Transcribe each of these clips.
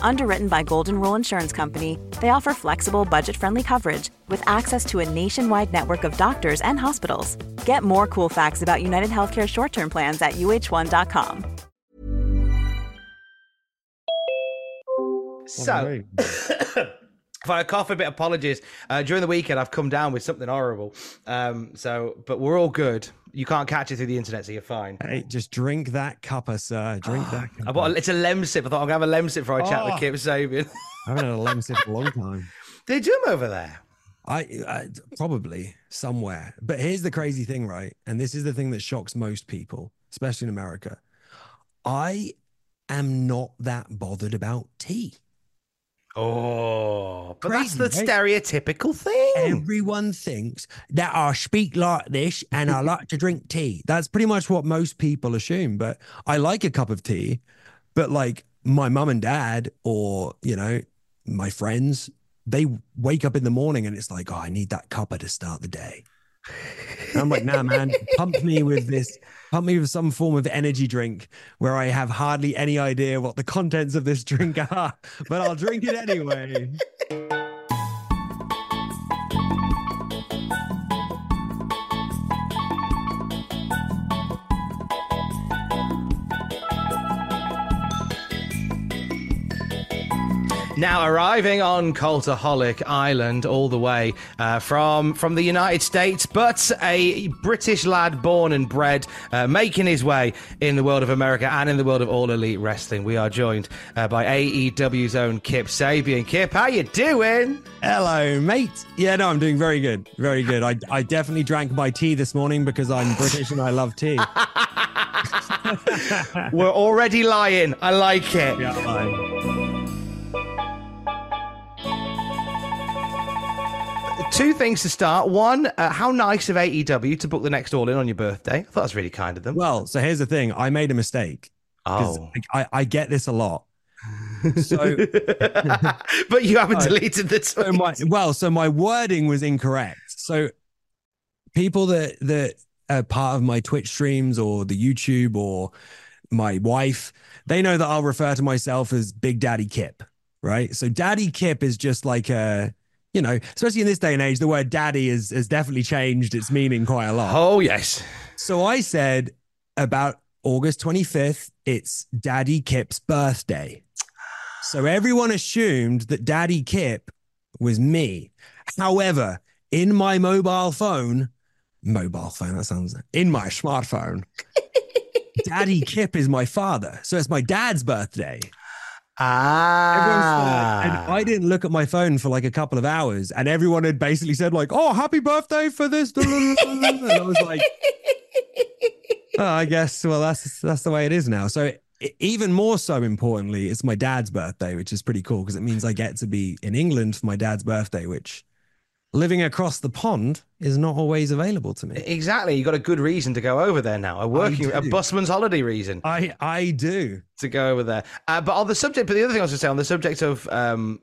Underwritten by Golden Rule Insurance Company, they offer flexible, budget-friendly coverage with access to a nationwide network of doctors and hospitals. Get more cool facts about UnitedHealthcare short-term plans at uh1.com. So, if I cough a bit, apologies. During the weekend, I've come down with something horrible. But we're all good. You can't catch it through the internet, so you're fine. Hey, just drink that cuppa, sir. Drink that cuppa. It's a Lemsip. I thought I'm going to have a Lemsip for a chat with Kip Sabian. I haven't had a Lemsip in a long time. They do them over there. I probably somewhere. But here's the crazy thing, right? And this is the thing that shocks most people, especially in America. I am not that bothered about tea. Oh, but crazy, that's the stereotypical thing. Everyone thinks that I speak like this and I like to drink tea. That's pretty much what most people assume. But I like a cup of tea, but like my mum and dad or, you know, my friends, they wake up in the morning and it's like, oh, I need that cuppa to start the day. And I'm like, nah, man, pump me with some form of energy drink where I have hardly any idea what the contents of this drink are, but I'll drink it anyway. Now arriving on Cultaholic Island all the way from the United States, but a British lad born and bred, making his way in the world of America and in the world of All Elite Wrestling. We are joined by AEW's own Kip Sabian. Kip, how you doing? Hello, mate. Yeah, no, I'm doing very good. Very good. I definitely drank my tea this morning because I'm British and I love tea. We're already lying. I like it. Yeah, two things to start. One, how nice of AEW to book the next All In on your birthday. I thought that was really kind of them. Well, so here's the thing. I made a mistake. Oh. I get this a lot. So, but you haven't deleted the tweet. So my wording was incorrect. So people that are part of my Twitch streams or the YouTube or my wife, they know that I'll refer to myself as Big Daddy Kip, right? So Daddy Kip is just like a... You know, especially in this day and age, the word daddy has definitely changed its meaning quite a lot. Oh, yes. So I said about August 25th, it's Daddy Kip's birthday. So everyone assumed that Daddy Kip was me. However, in my smartphone, Daddy Kip is my father. So it's my dad's birthday. Ah. And I didn't look at my phone for like a couple of hours and everyone had basically said like, oh, happy birthday for this. And I was like, oh, I guess, well, that's the way it is now. So even more so importantly, it's my dad's birthday, which is pretty cool because it means I get to be in England for my dad's birthday, which living across the pond is not always available to me. Exactly. You got a good reason to go over there now. A busman's holiday reason. I do. To go over there. But the other thing I was going to say, on the subject of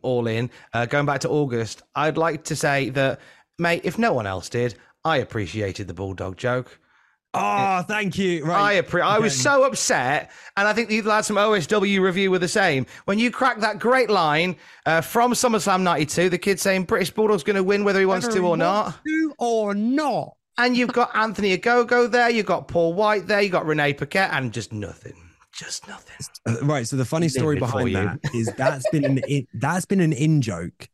All In, going back to August, I'd like to say that, mate, if no one else did, I appreciated the bulldog joke. Oh, thank you. Right. I was so upset. And I think the lads from OSW review were the same. When you crack that great line from SummerSlam 92, the kid saying British Bulldog's going to win whether he wants to or not. And you've got Anthony Agogo there. You've got Paul White there. You've got Renee Paquette and just nothing. Just nothing. Right. So the funny story behind that is that's been an in joke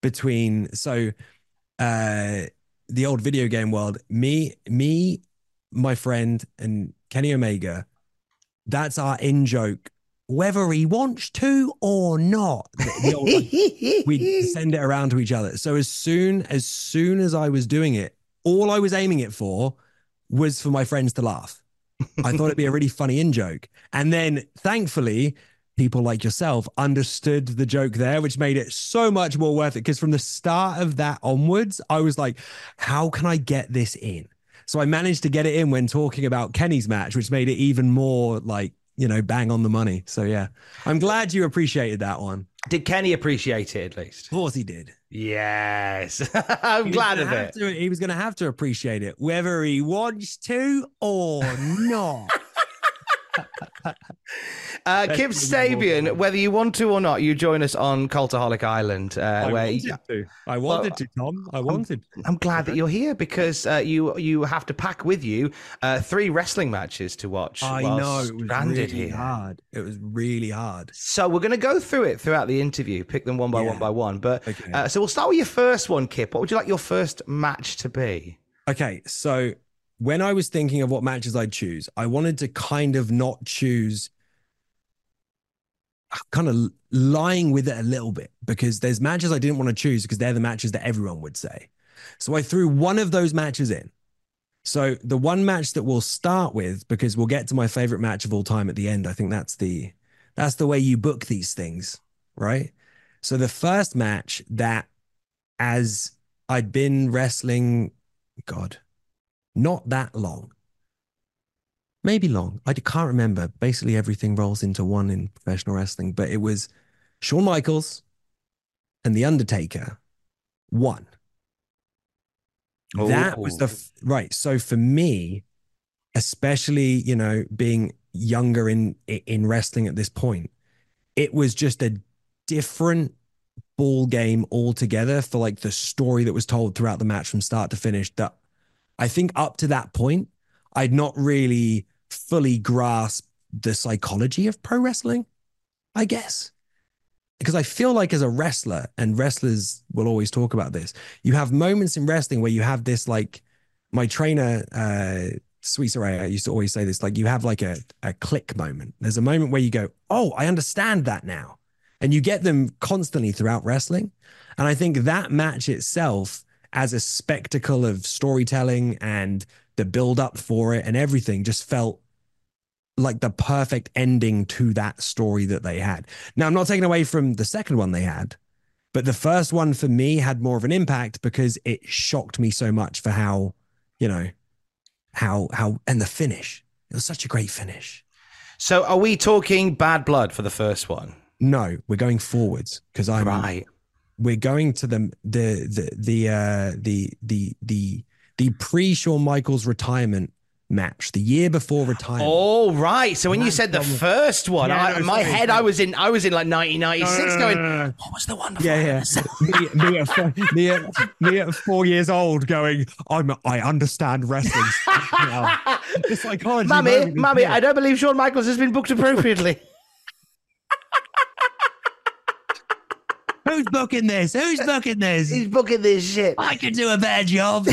between, so the old video game world, me, my friend, and Kenny Omega, that's our in-joke, whether he wants to or not. We send it around to each other. So as soon as I was doing it, all I was aiming it for was for my friends to laugh. I thought it'd be a really funny in-joke. And then thankfully, people like yourself understood the joke there, which made it so much more worth it. Because from the start of that onwards, I was like, how can I get this in? So I managed to get it in when talking about Kenny's match, which made it even more like, you know, bang on the money. So yeah, I'm glad you appreciated that one. Did Kenny appreciate it at least? Of course he did. Yes. I'm glad of it. He was going to have to appreciate it, whether he wants to or not. Kip Sabian, whether you want to or not, you join us on Cultaholic Island. I wanted to, Tom. I wanted. I'm glad that you're here because you have to pack with you 3 wrestling matches to watch. I know it was stranded really here. Hard. It was really hard. So we're going to go through it throughout the interview, pick them one by one. But okay. So we'll start with your first one, Kip. What would you like your first match to be? Okay, so when I was thinking of what matches I'd choose, I wanted to kind of not choose, kind of lying with it a little bit, because there's matches I didn't want to choose because they're the matches that everyone would say. So I threw one of those matches in. So the one match that we'll start with, because we'll get to my favorite match of all time at the end. I think that's the way you book these things, right? So the first match that, as I'd been wrestling, God, not that long, maybe long, I can't remember. Basically, everything rolls into one in professional wrestling, but it was Shawn Michaels and The Undertaker 1. Oh. That was right. So for me, especially, you know, being younger in wrestling at this point, it was just a different ball game altogether for like the story that was told throughout the match from start to finish, that I think up to that point, I'd not really fully grasped the psychology of pro wrestling, I guess. Because I feel like as a wrestler, and wrestlers will always talk about this, you have moments in wrestling where you have this, like, my trainer, Sweet Saraya, used to always say this, like, you have like a click moment. There's a moment where you go, oh, I understand that now. And you get them constantly throughout wrestling. And I think that match itself, as a spectacle of storytelling and the build up for it and everything, just felt like the perfect ending to that story that they had. Now, I'm not taking away from the second one they had, but the first one for me had more of an impact because it shocked me so much for how, you know, how, and the finish. It was such a great finish. So are we talking Bad Blood for the first one? No, we're going forwards because I'm right. We're going to the pre-Shawn Michaels retirement match, the year before retirement. Oh, right. So when you said the first one, I was in like 1996 going, what was the one? Yeah. me at 4 years old going, I understand wrestling. It's like, Mummy, I don't believe Shawn Michaels has been booked appropriately. Who's booking this? Who's booking this? He's booking this shit. I could do a bad job.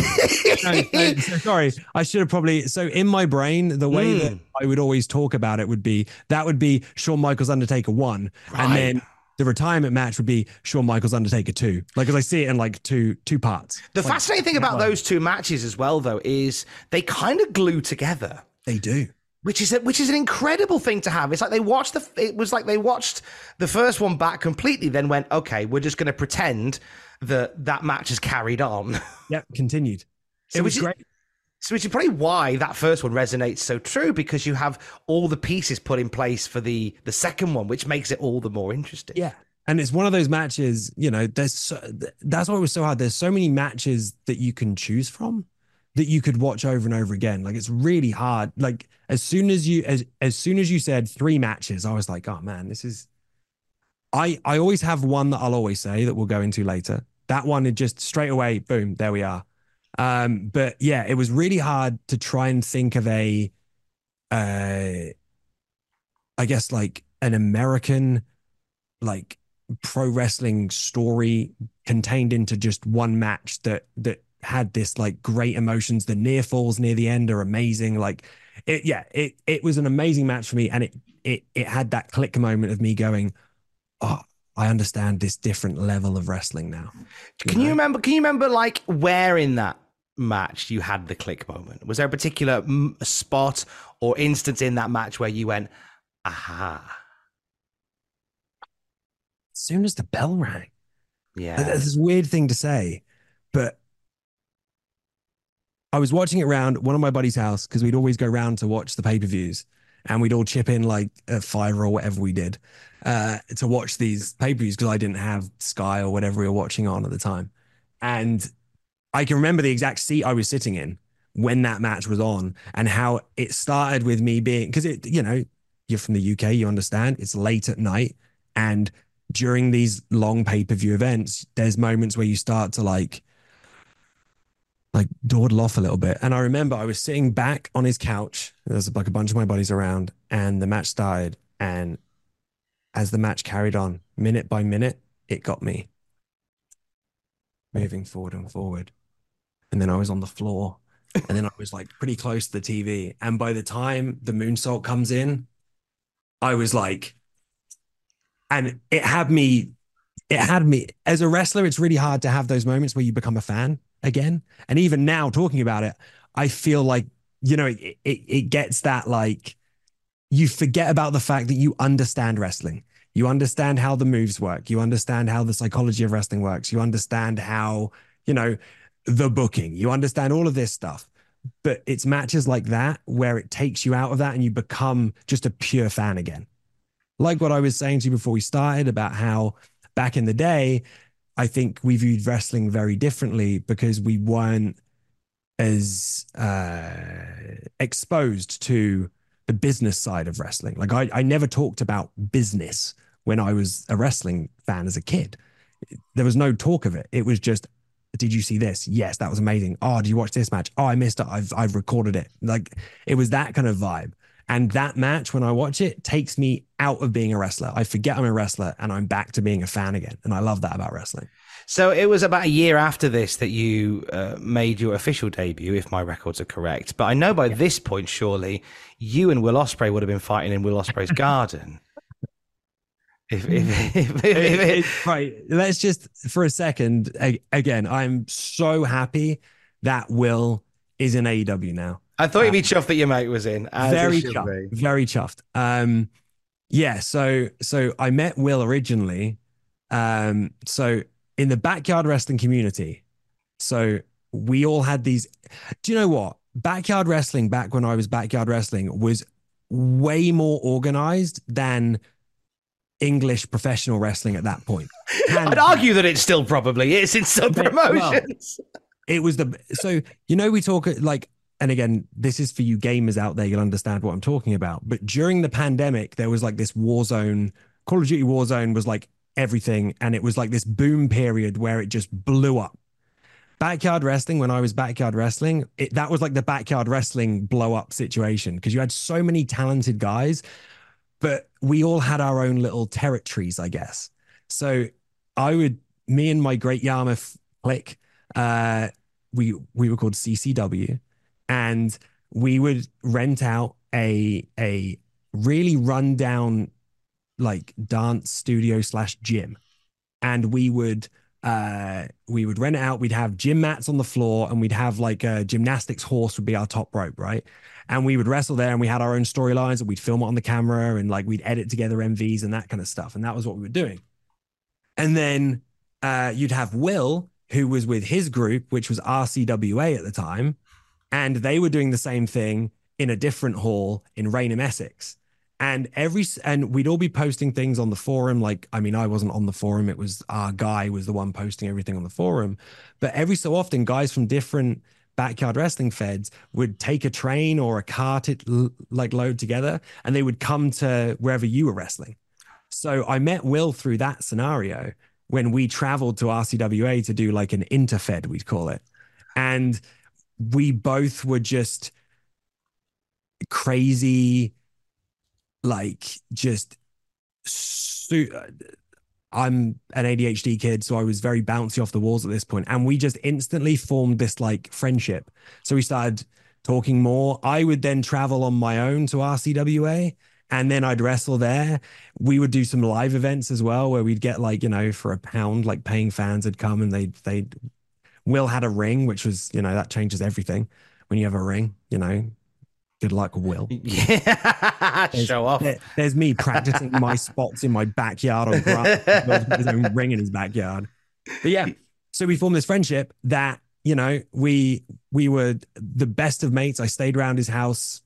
No, sorry, I should have probably. So in my brain, the way that I would always talk about it would be, that would be Shawn Michaels Undertaker 1. Right. And then the retirement match would be Shawn Michaels Undertaker 2. Like, because I see it in like two parts. The fascinating thing about those two matches as well, though, is they kind of glue together. They do. Which is an incredible thing to have. It's like they watched the first one back completely, then went, okay, we're just going to pretend that match has carried on. Yep, continued. So it was great. So which is probably why that first one resonates so true, because you have all the pieces put in place for the second one, which makes it all the more interesting. Yeah, and it's one of those matches, you know, that's why it was so hard. There's so many matches that you can choose from, that you could watch over and over again. Like, it's really hard. Like, as soon as you said 3 matches, I was like, oh man, this is, I always have one that I'll always say that we'll go into later. That one, it just straight away, boom, there we are. But yeah, it was really hard to try and think of I guess like an American, like pro wrestling story contained into just one match that had this like great emotions. The near falls near the end are amazing. Like it, yeah, it was an amazing match for me. And it had that click moment of me going, oh, I understand this different level of wrestling now. Can you remember like where in that match you had the click moment? Was there a particular spot or instance in that match where you went, aha? As soon as the bell rang. Yeah. That's this weird thing to say, but I was watching it around one of my buddies' house because we'd always go round to watch the pay-per-views and we'd all chip in like a $5 or whatever we did to watch these pay-per-views because I didn't have Sky or whatever we were watching on at the time. And I can remember the exact seat I was sitting in when that match was on and how it started with me being, because it, you know, you're from the UK, you understand, it's late at night. And during these long pay-per-view events, there's moments where you start to like dawdle off a little bit. And I remember I was sitting back on his couch. There's like a bunch of my buddies around and the match started. And as the match carried on minute by minute, it got me moving forward and forward. And then I was on the floor and then I was like pretty close to the TV. And by the time the moonsault comes in, I was like, and it had me as a wrestler. It's really hard to have those moments where you become a fan again. And even now talking about it, I feel like, you know, it gets that, like, you forget about the fact that you understand wrestling. You understand how the moves work. You understand how the psychology of wrestling works. You understand how, you know, the booking, you understand all of this stuff, but it's matches like that where it takes you out of that and you become just a pure fan again. Like what I was saying to you before we started about how back in the day, I think we viewed wrestling very differently because we weren't as exposed to the business side of wrestling. Like I never talked about business when I was a wrestling fan as a kid. There was no talk of it. It was just, did you see this? Yes, that was amazing. Oh, did you watch this match? Oh, I missed it. I've recorded it. Like it was that kind of vibe. And that match, when I watch it, takes me out of being a wrestler. I forget I'm a wrestler and I'm back to being a fan again. And I love that about wrestling. So it was about a year after this that you made your official debut, if my records are correct. But I know by this point, surely, you and Will Ospreay would have been fighting in Will Ospreay's garden. Right. Let's just, for a second, again, I'm so happy that Will is in AEW now. I thought you'd be chuffed that your mate was in. Very chuffed. Yeah. So I met Will originally. So in the backyard wrestling community. So we all had these, do you know what? Backyard wrestling, back when I was backyard wrestling, was way more organized than English professional wrestling at that point. And I'd argue that it still probably is in some promotions. Well, it was you know, we talk like, and again, this is for you gamers out there, you'll understand what I'm talking about. But during the pandemic, there was like this Warzone, Call of Duty Warzone was like everything. And it was like this boom period where it just blew up. Backyard wrestling, when I was backyard wrestling, that was like the backyard wrestling blow up situation because you had so many talented guys, but we all had our own little territories, I guess. So me and my Great Yarmouth clique, we were called CCW. And we would rent out a really rundown like dance studio / gym, and we would rent it out. We'd have gym mats on the floor, and we'd have like a gymnastics horse would be our top rope, right? And we would wrestle there, and we had our own storylines, and we'd film it on the camera, and like we'd edit together MVs and that kind of stuff. And that was what we were doing. And then you'd have Will, who was with his group, which was RCWA at the time. And they were doing the same thing in a different hall in Raynham, Essex. And we'd all be posting things on the forum. Like, I mean, I wasn't on the forum. It was our guy was the one posting everything on the forum. But every so often, guys from different backyard wrestling feds would take a train or a car to like load together, and they would come to wherever you were wrestling. So I met Will through that scenario when we traveled to RCWA to do like an interfed, we'd call it. And we both were just crazy, like just I'm an ADHD kid, so I was very bouncy off the walls at this point. And we just instantly formed this like friendship. So we started talking more. I would then travel on my own to RCWA, and then I'd wrestle there. We would do some live events as well, where we'd get like, you know, for a pound, like paying fans had come and they'd Will had a ring, which was, you know, that changes everything when you have a ring, you know. Good luck, Will. Yeah, show off. There's me practicing my spots in my backyard on grass. His own ring in his backyard. But yeah, so we formed this friendship that, you know, we were the best of mates. I stayed around his house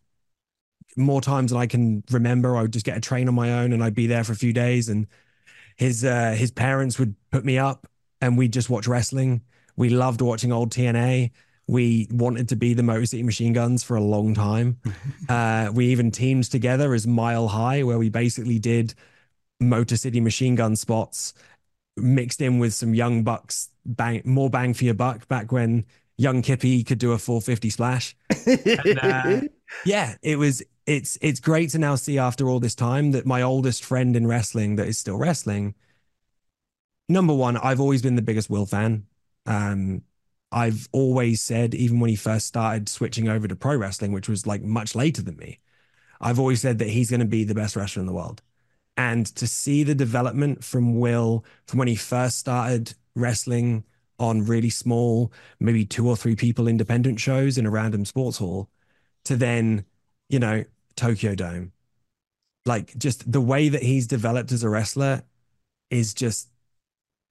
more times than I can remember. I would just get a train on my own and I'd be there for a few days. And his parents would put me up and we'd just watch wrestling. We loved watching old TNA. We wanted to be the Motor City Machine Guns for a long time. We even teamed together as Mile High, where we basically did Motor City Machine Gun spots mixed in with some Young Bucks, more bang for your buck, back when young Kippy could do a 450 splash. And, yeah, it's great to now see after all this time that my oldest friend in wrestling that is still wrestling, number one, I've always been the biggest Will fan. I've always said, even when he first started switching over to pro wrestling, which was like much later than me, I've always said that he's going to be the best wrestler in the world. And to see the development from Will, from when he first started wrestling on really small, maybe 2 or 3 people independent shows in a random sports hall, to then, you know, Tokyo Dome. Like just the way that he's developed as a wrestler is just,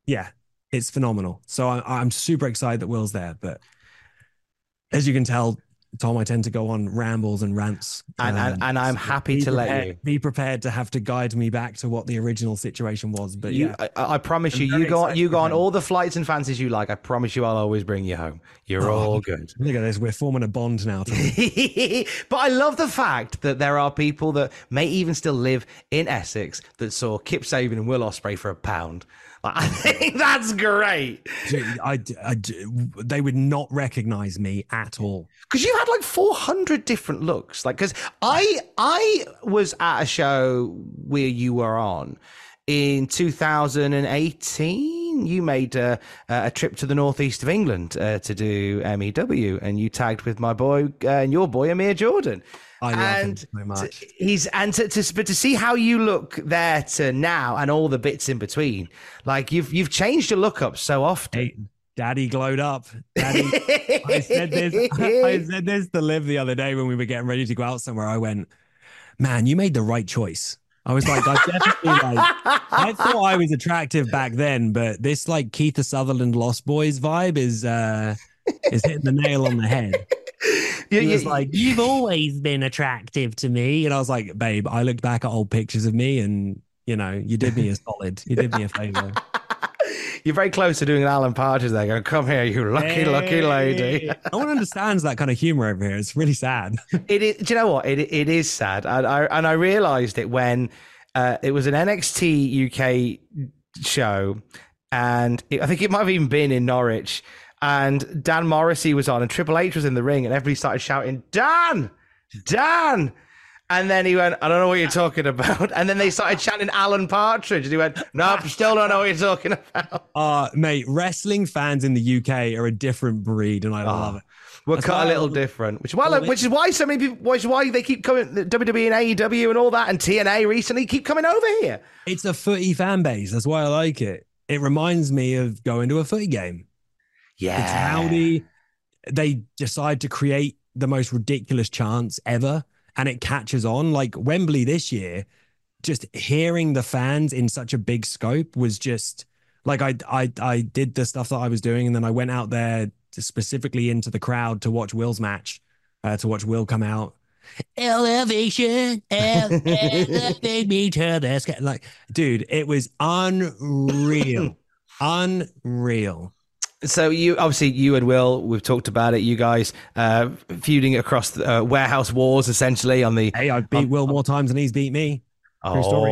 yeah. It's phenomenal. So I'm super excited that Will's there. But as you can tell, Tom, I tend to go on rambles and rants. And I'm so happy to let you. Be prepared to have to guide me back to what the original situation was. But you, yeah. I promise you, you go on all the flights and fancies you like. I promise you I'll always bring you home. You're all good. Look at this. We're forming a bond now. But I love the fact that there are people that may even still live in Essex that saw Kip Sabian and Will Ospreay for a £1. I think that's great. They would not recognize me at all. Because you had like 400 different looks. Like, because I was at a show where you were on in 2018. You made a trip to the northeast of England to do MEW, and you tagged with my boy and your boy Amir Jordan. I love him so much. But to see how you look there to now and all the bits in between, like you've changed your look up so often. Hey, Daddy glowed up. Daddy, I said this to Liv the other day when we were getting ready to go out somewhere. I went, man, you made the right choice. I was like, I thought I was attractive back then, but this like Keith Sutherland Lost Boys vibe is hitting the nail on the head. He was like, you've always been attractive to me. And I was like, babe, I looked back at old pictures of me and, you know, you did me a solid. You did me a favor. You're very close to doing an Alan Partridge there going, come here, you lucky lady. No one understands that kind of humor over here. It's really sad. It is. Do you know what? It is sad. And I realized it when it was an NXT UK show. And I think it might have even been in Norwich. And Dan Morrissey was on and Triple H was in the ring and everybody started shouting, Dan. And then he went, I don't know what you're talking about. And then they started shouting Alan Partridge. And he went, nope, still don't know what you're talking about. Mate, wrestling fans in the UK are a different breed and I love it. We're cut a little different, which is why so many people, which is why they keep coming, WWE and AEW and all that and TNA recently keep coming over here. It's a footy fan base. That's why I like it. It reminds me of going to a footy game. Yeah. It's howdy. They decide to create the most ridiculous chants ever and it catches on. Like Wembley this year, just hearing the fans in such a big scope was just like I did the stuff that I was doing and then I went out there specifically into the crowd to watch Will's match, to watch Will come out. Elevation, elevate me to the sky. Like, dude, it was unreal. Unreal. So you and Will, we've talked about it. You guys feuding across the, warehouse wars, essentially. I beat Will more times than he's beat me. True story.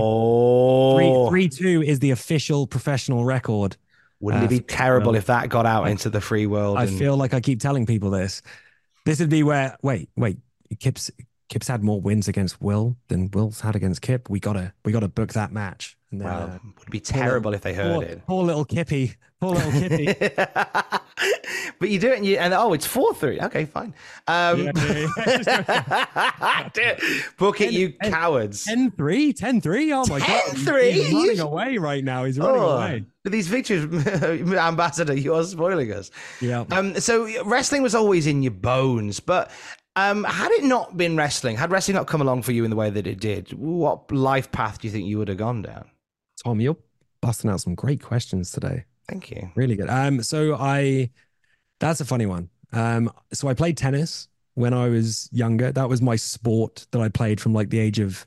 3-2 is the official professional record. Wouldn't it be terrible if that got out into the free world? I feel like I keep telling people this. This would be where. Wait. Kip's had more wins against Will than Will's had against Kip. We gotta book that match. No, wow. It would be terrible if they heard it. Poor little Kippy. Poor little Kippy. But you do it, and oh, it's 4-3. Okay, fine. Yeah. Book it, you cowards. 10-3? 10-3? Oh, my God. 10-3? He's running away right now. He's running away. But these victories, Ambassador, you are spoiling us. Yeah. So wrestling was always in your bones, but... had it not been wrestling, had wrestling not come along for you in the way that it did, what life path do you think you would have gone down? Tom, you're busting out some great questions today. Thank you. Really good. That's a funny one. So I played tennis when I was younger. That was my sport that I played from like the age of,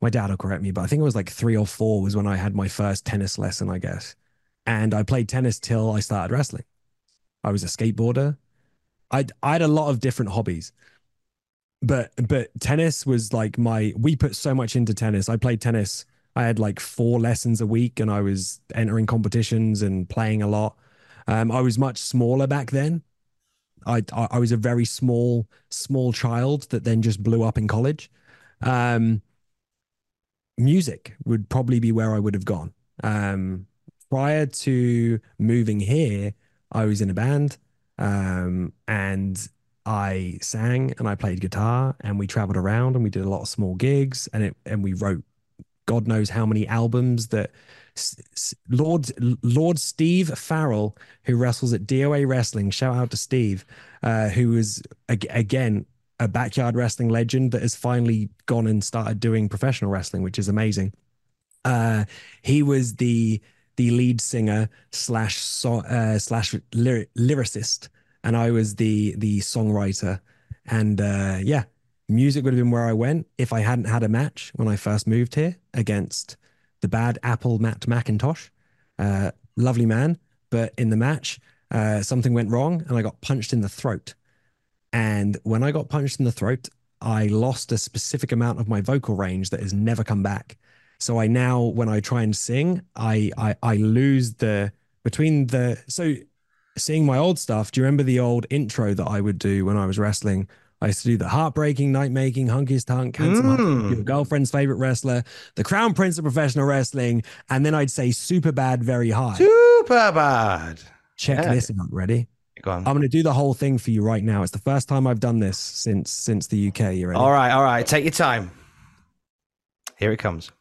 my dad will correct me, but I think it was like 3 or 4 was when I had my first tennis lesson, I guess. And I played tennis till I started wrestling. I was a skateboarder. I had a lot of different hobbies, but tennis was like we put so much into tennis. I played tennis. I had like 4 lessons a week and I was entering competitions and playing a lot. I was much smaller back then. I was a very small child that then just blew up in college. Music would probably be where I would have gone. Prior to moving here, I was in a band. And I sang and I played guitar and we traveled around and we did a lot of small gigs and we wrote God knows how many albums that Lord Steve Farrell, who wrestles at DOA Wrestling, shout out to Steve, who is again a backyard wrestling legend that has finally gone and started doing professional wrestling, which is amazing. He was the lead singer slash lyricist, and I was the songwriter, and yeah, music would have been where I went if I hadn't had a match when I first moved here against the bad apple Matt McIntosh, lovely man, but in the match something went wrong and I got punched in the throat, and when I got punched in the throat I lost a specific amount of my vocal range that has never come back. So I now, when I try and sing, I lose so seeing my old stuff, do you remember the old intro that I would do when I was wrestling? I used to do the heartbreaking, night-making, hunkiest hunk, handsome hunk, your girlfriend's favorite wrestler, the crown prince of professional wrestling, and then I'd say super bad, very high. Super bad. Check this out, ready? Go on. I'm going to do the whole thing for you right now. It's the first time I've done this since the UK. You ready? All right. Take your time. Here it comes.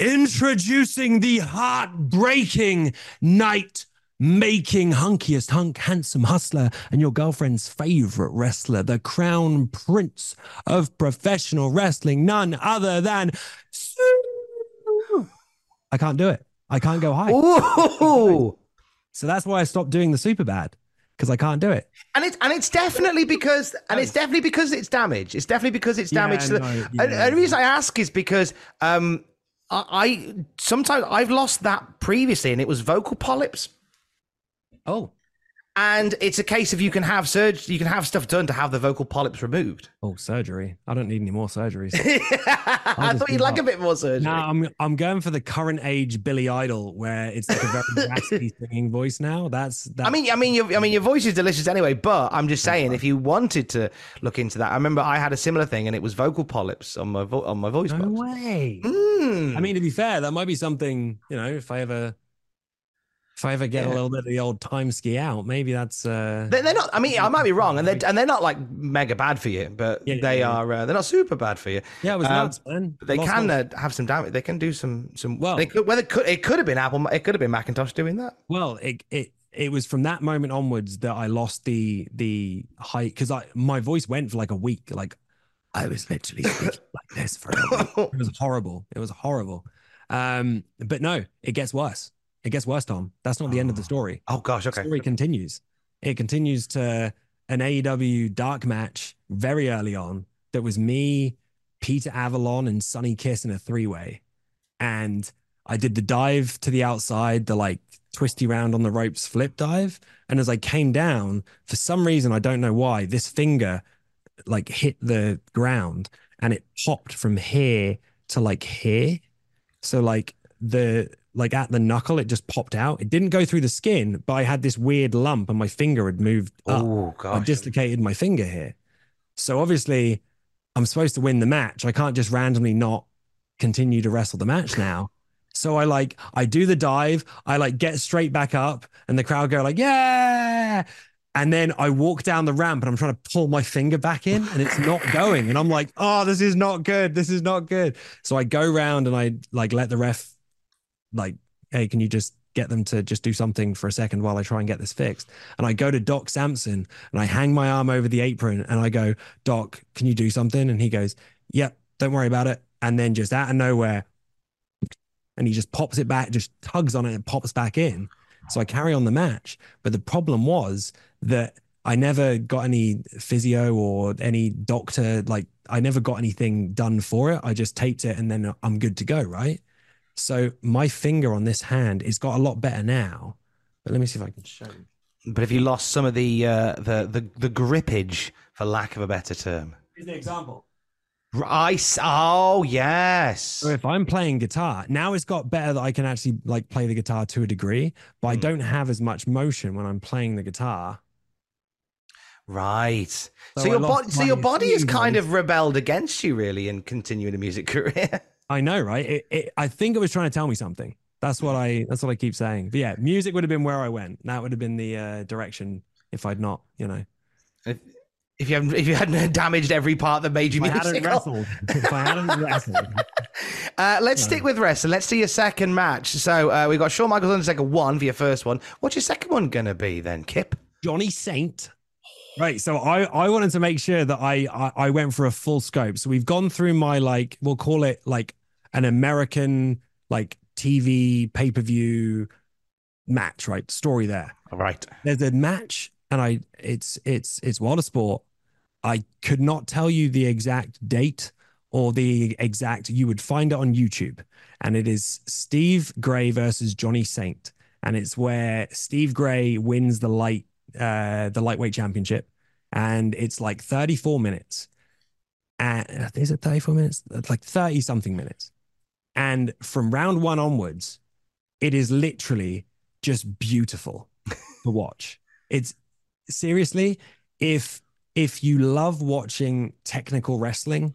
Introducing the heartbreaking, night-making, hunkiest hunk, handsome hustler, and your girlfriend's favorite wrestler, the crown prince of professional wrestling, none other than... I can't do it. I can't go high. Ooh. So that's why I stopped doing the super bad, because I can't do it. And it's definitely because it's damaged. It's definitely because it's damaged. Yeah, the reason I ask is because... I've lost that previously, and it was vocal polyps. Oh, and it's a case of you can have stuff done to have the vocal polyps removed. Oh, surgery! I don't need any more surgeries. I thought you'd like a bit more surgery. No, I'm going for the current age Billy Idol, where it's like a very raspy singing voice now. That's. I mean your voice is delicious anyway, but I'm just saying, if you wanted to look into that, I remember I had a similar thing, and it was vocal polyps on my voice. No box. Way. I mean, to be fair, that might be something, you know, if I ever get a little bit of the old time ski out, maybe that's, they're not, I mean, I might be wrong. And they're not like mega bad for you, but they're not super bad for you. Yeah. It was nuts, man. But they can have some damage. They can do some, well, it could have been Apple. It could have been Macintosh doing that. Well, it was from that moment onwards that I lost the height. Cause my voice went for like a week. Like, I was literally speaking like this forever. It was horrible. But no, it gets worse. It gets worse, Tom. That's not the end of the story. Oh, gosh. Okay. The story continues. It continues to an AEW dark match very early on. That was me, Peter Avalon, and Sonny Kiss in a 3-way. And I did the dive to the outside, the like twisty round on the ropes flip dive. And as I came down, for some reason, I don't know why, this finger like hit the ground and it popped from here to like here. So like at the knuckle, it just popped out. It didn't go through the skin, but I had this weird lump and my finger had moved up. Oh, gosh. I dislocated my finger here. So obviously I'm supposed to win the match. I can't just randomly not continue to wrestle the match now. So I do the dive. I get straight back up and the crowd go yeah. And then I walk down the ramp and I'm trying to pull my finger back in and it's not going. And I'm like, oh, this is not good. This is not good. So I go round and I let the ref hey, can you just get them to just do something for a second while I try and get this fixed? And I go to Doc Sampson and I hang my arm over the apron and I go, Doc, can you do something? And he goes, yep, don't worry about it. And then just out of nowhere, and he just pops it back, just tugs on it and pops back in. So I carry on the match. But the problem was that I never got any physio or any doctor. I never got anything done for it. I just taped it and then I'm good to go, right? So my finger on this hand, it's got a lot better now. But let me see if I can show you. But have you lost some of the grippage, for lack of a better term? Here's the example. Oh, yes. So if I'm playing guitar, now it's got better that I can actually play the guitar to a degree, but I don't have as much motion when I'm playing the guitar. Right. So your body has kind of rebelled against you, really, in continuing a music career. I know, right? I think it was trying to tell me something. That's what I keep saying. But yeah, music would have been where I went. That would have been the direction if I'd not, If you hadn't damaged every part that made you musical. If I hadn't wrestled. Let's stick with wrestling. Let's see your second match. So we've got Shawn Michaels on the second one for your first one. What's your second one going to be then, Kip? Johnny Saint. Right. So I wanted to make sure that I went for a full scope. So we've gone through my, we'll call it an American, TV pay-per-view match, right? Story there. All right. There's a match. And it's World of Sport. I could not tell you the exact date or the exact, you would find it on YouTube. And it is Steve Grey versus Johnny Saint. And it's where Steve Grey wins the lightweight championship. And it's 34 minutes. And is it 34 minutes? It's 30 something minutes. And from round one onwards, it is literally just beautiful to watch. It's, seriously, if you love watching technical wrestling,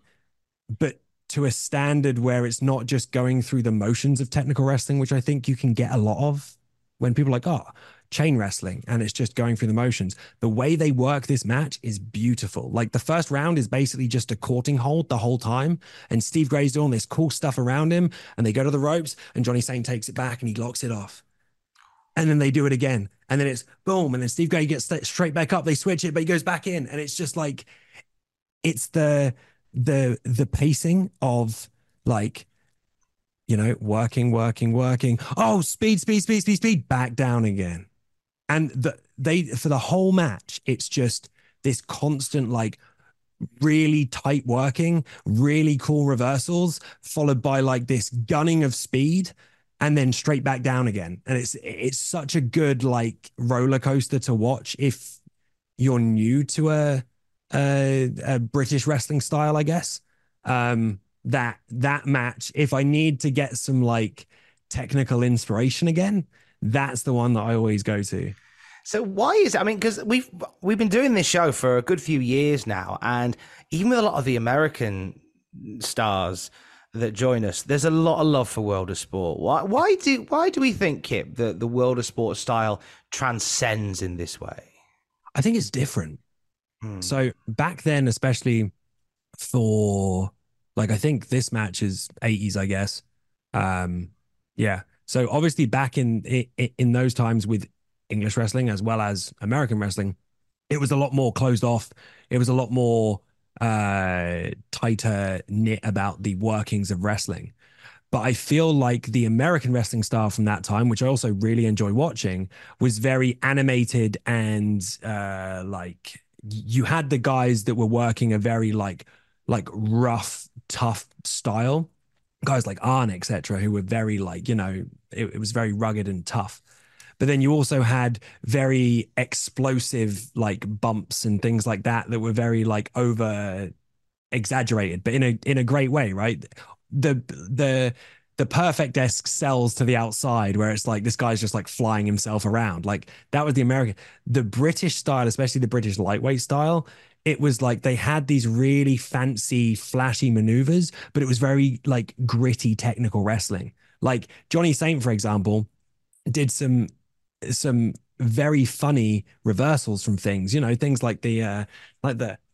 but to a standard where it's not just going through the motions of technical wrestling, which I think you can get a lot of when people are chain wrestling and it's just going through the motions. The way they work this match is beautiful. The first round is basically just a courting hold the whole time. And Steve Gray's doing this cool stuff around him and they go to the ropes and Johnny Saint takes it back and he locks it off. And then they do it again. And then it's boom. And then Steve Gray gets straight back up. They switch it, but he goes back in. And it's just it's the pacing of working, working, working. Oh, speed, speed, speed, speed, speed, back down again. And for the whole match, it's just this constant really tight working, really cool reversals, followed by this gunning of speed. And then straight back down again. And it's such a good roller coaster to watch if you're new to a British wrestling style, I guess. That match, if I need to get some technical inspiration again, that's the one that I always go to. So why is it? I mean, because we've been doing this show for a good few years now, and even with a lot of the American stars that join us, there's a lot of love for World of Sport. Why do we think, Kip, that the World of Sport style transcends in this way? I think it's different. So back then, especially for I think this match is 80s, I guess. Yeah. So obviously back in those times with English wrestling as well as American wrestling, it was a lot more closed off. It was a lot more tighter knit about the workings of wrestling. But I feel the American wrestling style from that time, which I also really enjoy watching, was very animated and you had the guys that were working a very rough, tough style, guys like Arn, etc., who were very it was very rugged and tough. But then you also had very explosive bumps and things like that that were very over exaggerated, but in a great way, right? The the perfect esque sells to the outside, where it's like, this guy's just like flying himself around. Like, that was the American. The British style, especially the British lightweight style, it was like they had these really fancy, flashy maneuvers, but it was very like gritty technical wrestling. Like Johnny Saint, for example, did some very funny reversals from things, you know, things like the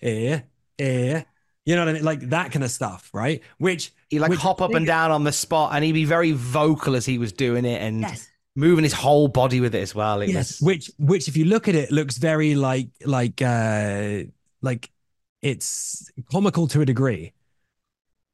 air, you know what I mean? Like that kind of stuff, right? Which he like hop up and down on the spot, and he'd be very vocal as he was doing it, and yes, moving his whole body with it as well. Yes, which if you look at it, looks very like it's comical to a degree,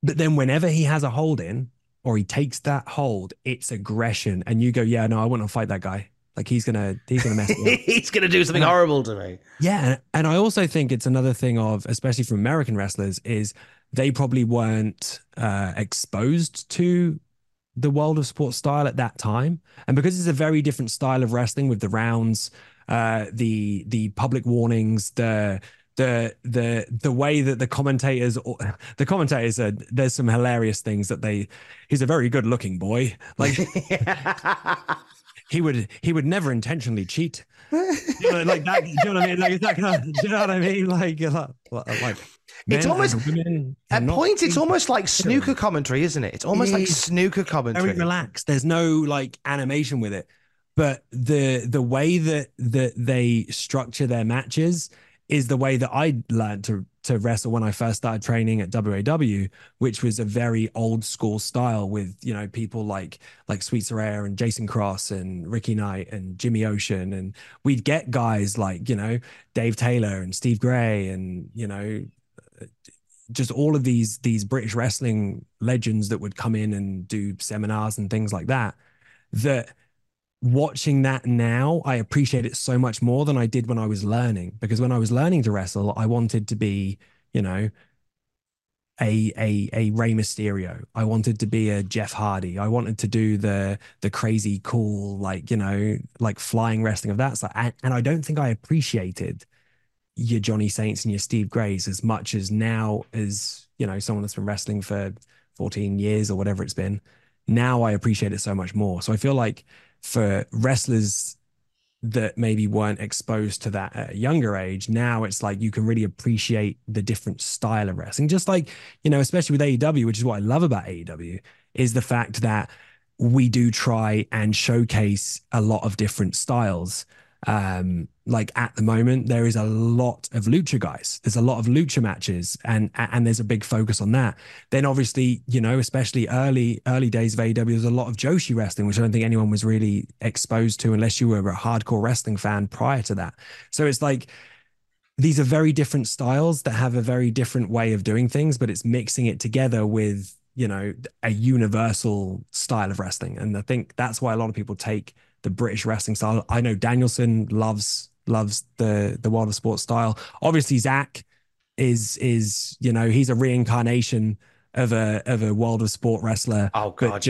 but then whenever he has a hold in or he takes that hold, it's aggression, and you go, yeah, no, I want to fight that guy. Like he's gonna mess me up. He's gonna do something horrible to me. Yeah, and I also think it's another thing of, especially from American wrestlers, is they probably weren't exposed to the World of Sport style at that time, and because it's a very different style of wrestling with the rounds, the public warnings, the way that the commentators are, there's some hilarious things that he's a very good looking boy, like. He would never intentionally cheat, you know, like that. Do you know what I mean? Like, it's that kind of, do you know what I mean? Like it's almost at points. It's almost like snooker commentary, isn't it? It's almost like snooker commentary. Very relaxed. There's no like animation with it, but the way that they structure their matches is the way that I learned to wrestle when I first started training at WAW, which was a very old school style with, you know, people like Sweet Saraya and Jason Cross and Ricky Knight and Jimmy Ocean. And we'd get guys like, you know, Dave Taylor and Steve Grey and, you know, just all of these British wrestling legends that would come in and do seminars and things like that, that watching that now, I appreciate it so much more than I did when I was learning, because when I was learning to wrestle, I wanted to be, you know, a Rey Mysterio. I wanted to be a Jeff Hardy. I wanted to do the crazy cool, like, you know, like flying wrestling of that side. And I don't think I appreciated your Johnny Saints and your Steve Greys as much as now, as, you know, someone that's been wrestling for 14 years or whatever it's been. Now I appreciate it so much more. So I feel like for wrestlers that maybe weren't exposed to that at a younger age, now it's like you can really appreciate the different style of wrestling. Just like, you know, especially with AEW, which is what I love about AEW, is the fact that we do try and showcase a lot of different styles. Like at the moment, there is a lot of lucha guys. There's a lot of lucha matches, and there's a big focus on that. Then obviously, you know, especially early days of AEW, there's a lot of Joshi wrestling, which I don't think anyone was really exposed to unless you were a hardcore wrestling fan prior to that. So it's like, these are very different styles that have a very different way of doing things, but it's mixing it together with, you know, a universal style of wrestling. And I think that's why a lot of people take the British wrestling style. I know Danielson loves the World of Sport style. Obviously, Zach is, you know, he's a reincarnation of a World of Sport wrestler. Oh God,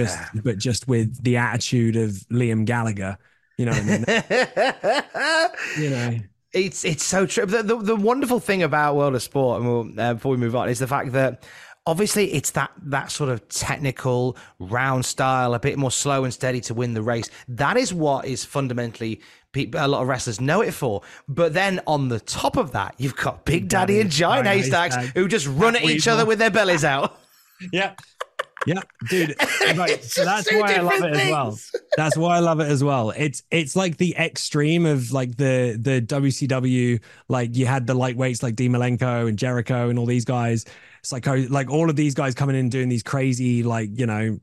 but just with the attitude of Liam Gallagher. You know what I mean? You know, it's so true. The wonderful thing about World of Sport, and we'll, before we move on, is the fact that, obviously, it's that sort of technical, round style, a bit more slow and steady to win the race. That is what is fundamentally a lot of wrestlers know it for. But then on the top of that, you've got Big Daddy and Giant Haystacks who just run at each other with their bellies out. Yeah. Yeah, dude. Right. So that's why I love it as well. That's why I love it as well. It's like the extreme of like the WCW, like you had the lightweights like Dean Malenko and Jericho and all these guys. Psycho, like all of these guys coming in and doing these crazy, like, you know,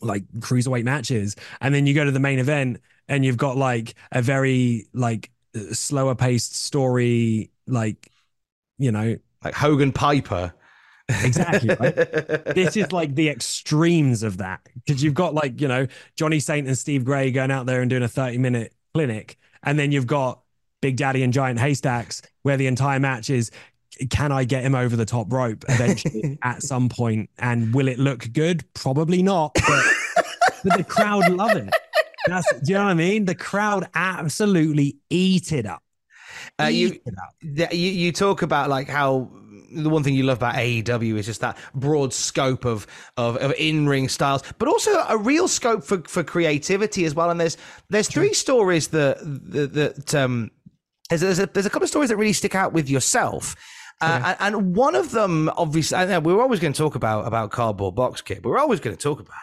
like cruiserweight matches. And then you go to the main event and you've got like a very like slower paced story, like, you know, like Hogan Piper. Exactly. Right? This is like the extremes of that, because you've got like, you know, Johnny Saint and Steve Grey going out there and doing a 30-minute clinic, and then you've got Big Daddy and Giant Haystacks, where the entire match is, can I get him over the top rope eventually at some point, and will it look good? Probably not, but the crowd love it. Do you know what I mean? The crowd absolutely eat it up. You talk about like how the one thing you love about AEW is just that broad scope of in-ring styles, but also a real scope for creativity as well. And there's three stories that there's a couple of stories that really stick out with yourself. And one of them, obviously, we're always going to talk about Cardboard Box Kid. We're always going to talk about it.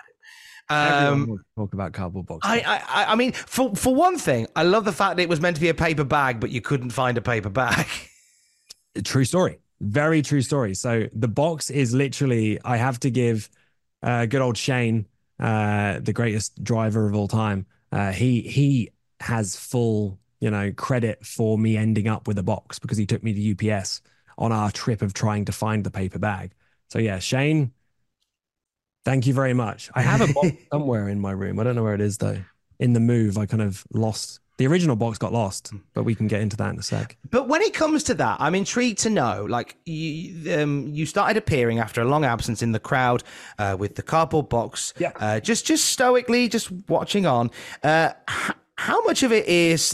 Everyone would talk about Cardboard Box Kid. I mean, for one thing, I love the fact that it was meant to be a paper bag, but you couldn't find a paper bag. True story. Very true story. So the box is literally, I have to give good old Shane, the greatest driver of all time. He has full, credit for me ending up with a box because he took me to UPS on our trip of trying to find the paper bag. So yeah, Shane, thank you very much. I have a box somewhere in my room. I don't know where it is though. In the move, I kind of lost. The original box got lost, but we can get into that in a sec. But when it comes to that, I'm intrigued to know, like you started appearing after a long absence in the crowd with the cardboard box, just stoically, just watching on. How much of it is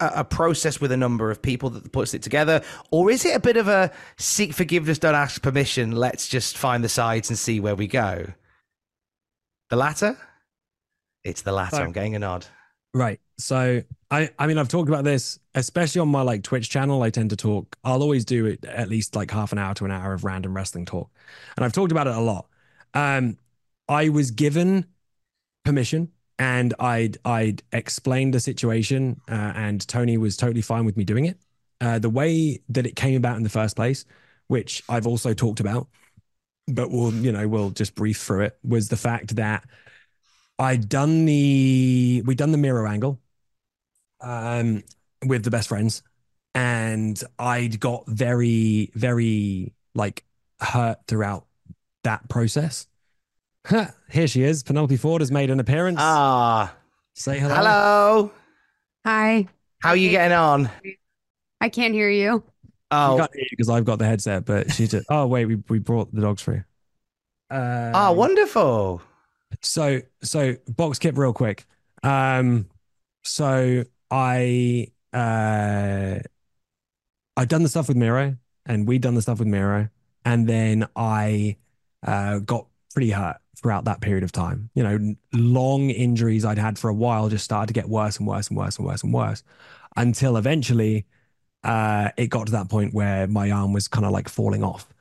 a process with a number of people that puts it together, or is it a bit of a seek forgiveness, don't ask permission, let's just find the sides and see where we go? The latter? It's the latter. I'm getting a nod. Right. So I mean, I've talked about this, especially on my Twitch channel. I tend to talk. I'll always do it at least half an hour to an hour of random wrestling talk. And I've talked about it a lot. I was given permission. And I'd explained the situation and Tony was totally fine with me doing it. The way that it came about in the first place, which I've also talked about, but we'll just brief through it, was the fact that we'd done the Miro angle with the best friends, and I'd got very, very hurt throughout that process. Here she is. Penelope Ford has made an appearance. Say hello. Hello. Hi. How are you getting on? I can't hear you. Oh, because I've got the headset, but she did. Oh, wait, we brought the dogs through. Wonderful. So box Kip real quick. So I've done the stuff with Miro, and we'd done the stuff with Miro, and then I got pretty hurt throughout that period of time. Long injuries I'd had for a while just started to get worse and worse and worse and worse and worse, until eventually it got to that point where my arm was kind of falling off.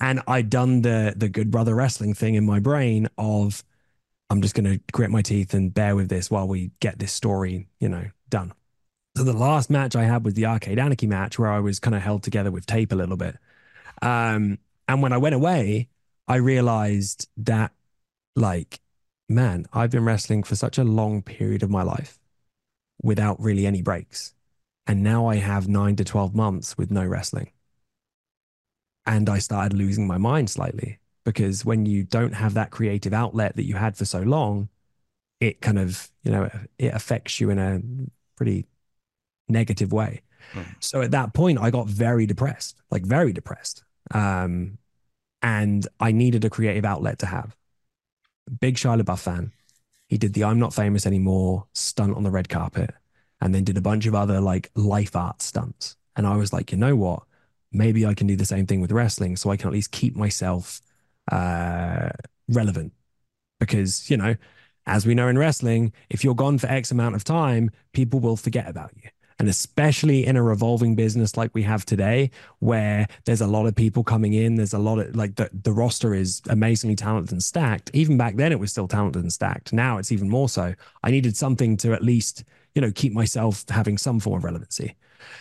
And I'd done the Good Brother Wrestling thing in my brain of, I'm just going to grit my teeth and bear with this while we get this story, done. So the last match I had was the Arcade Anarchy match, where I was kind of held together with tape a little bit. And when I went away, I realized that, man, I've been wrestling for such a long period of my life without really any breaks. And now I have 9 to 12 months with no wrestling. And I started losing my mind slightly, because when you don't have that creative outlet that you had for so long, it kind of, it affects you in a pretty negative way. Mm. So at that point, I got very depressed, very depressed. And I needed a creative outlet to have. Big Shia LaBeouf fan. He did the I'm Not Famous Anymore stunt on the red carpet, and then did a bunch of other life art stunts. And I was like, you know what? Maybe I can do the same thing with wrestling, so I can at least keep myself relevant. Because, as we know in wrestling, if you're gone for X amount of time, people will forget about you. And especially in a revolving business like we have today, where there's a lot of people coming in, there's a lot of the roster is amazingly talented and stacked. Even back then, it was still talented and stacked. Now it's even more so. I needed something to at least, keep myself having some form of relevancy.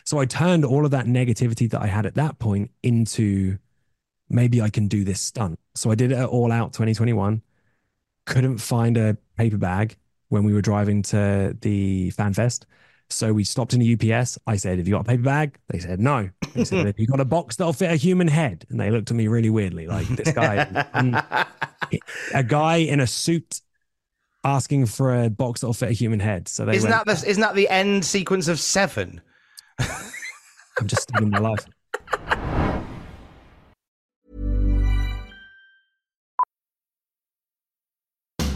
So I turned all of that negativity that I had at that point into, maybe I can do this stunt. So I did it at All Out 2021. Couldn't find a paper bag when we were driving to the Fan Fest. So we stopped in a UPS. I said, have you got a paper bag? They said, no. They said, have you got a box that'll fit a human head? And they looked at me really weirdly, this guy, a guy in a suit asking for a box that'll fit a human head. So they isn't that the end sequence of Seven? I'm just living my life.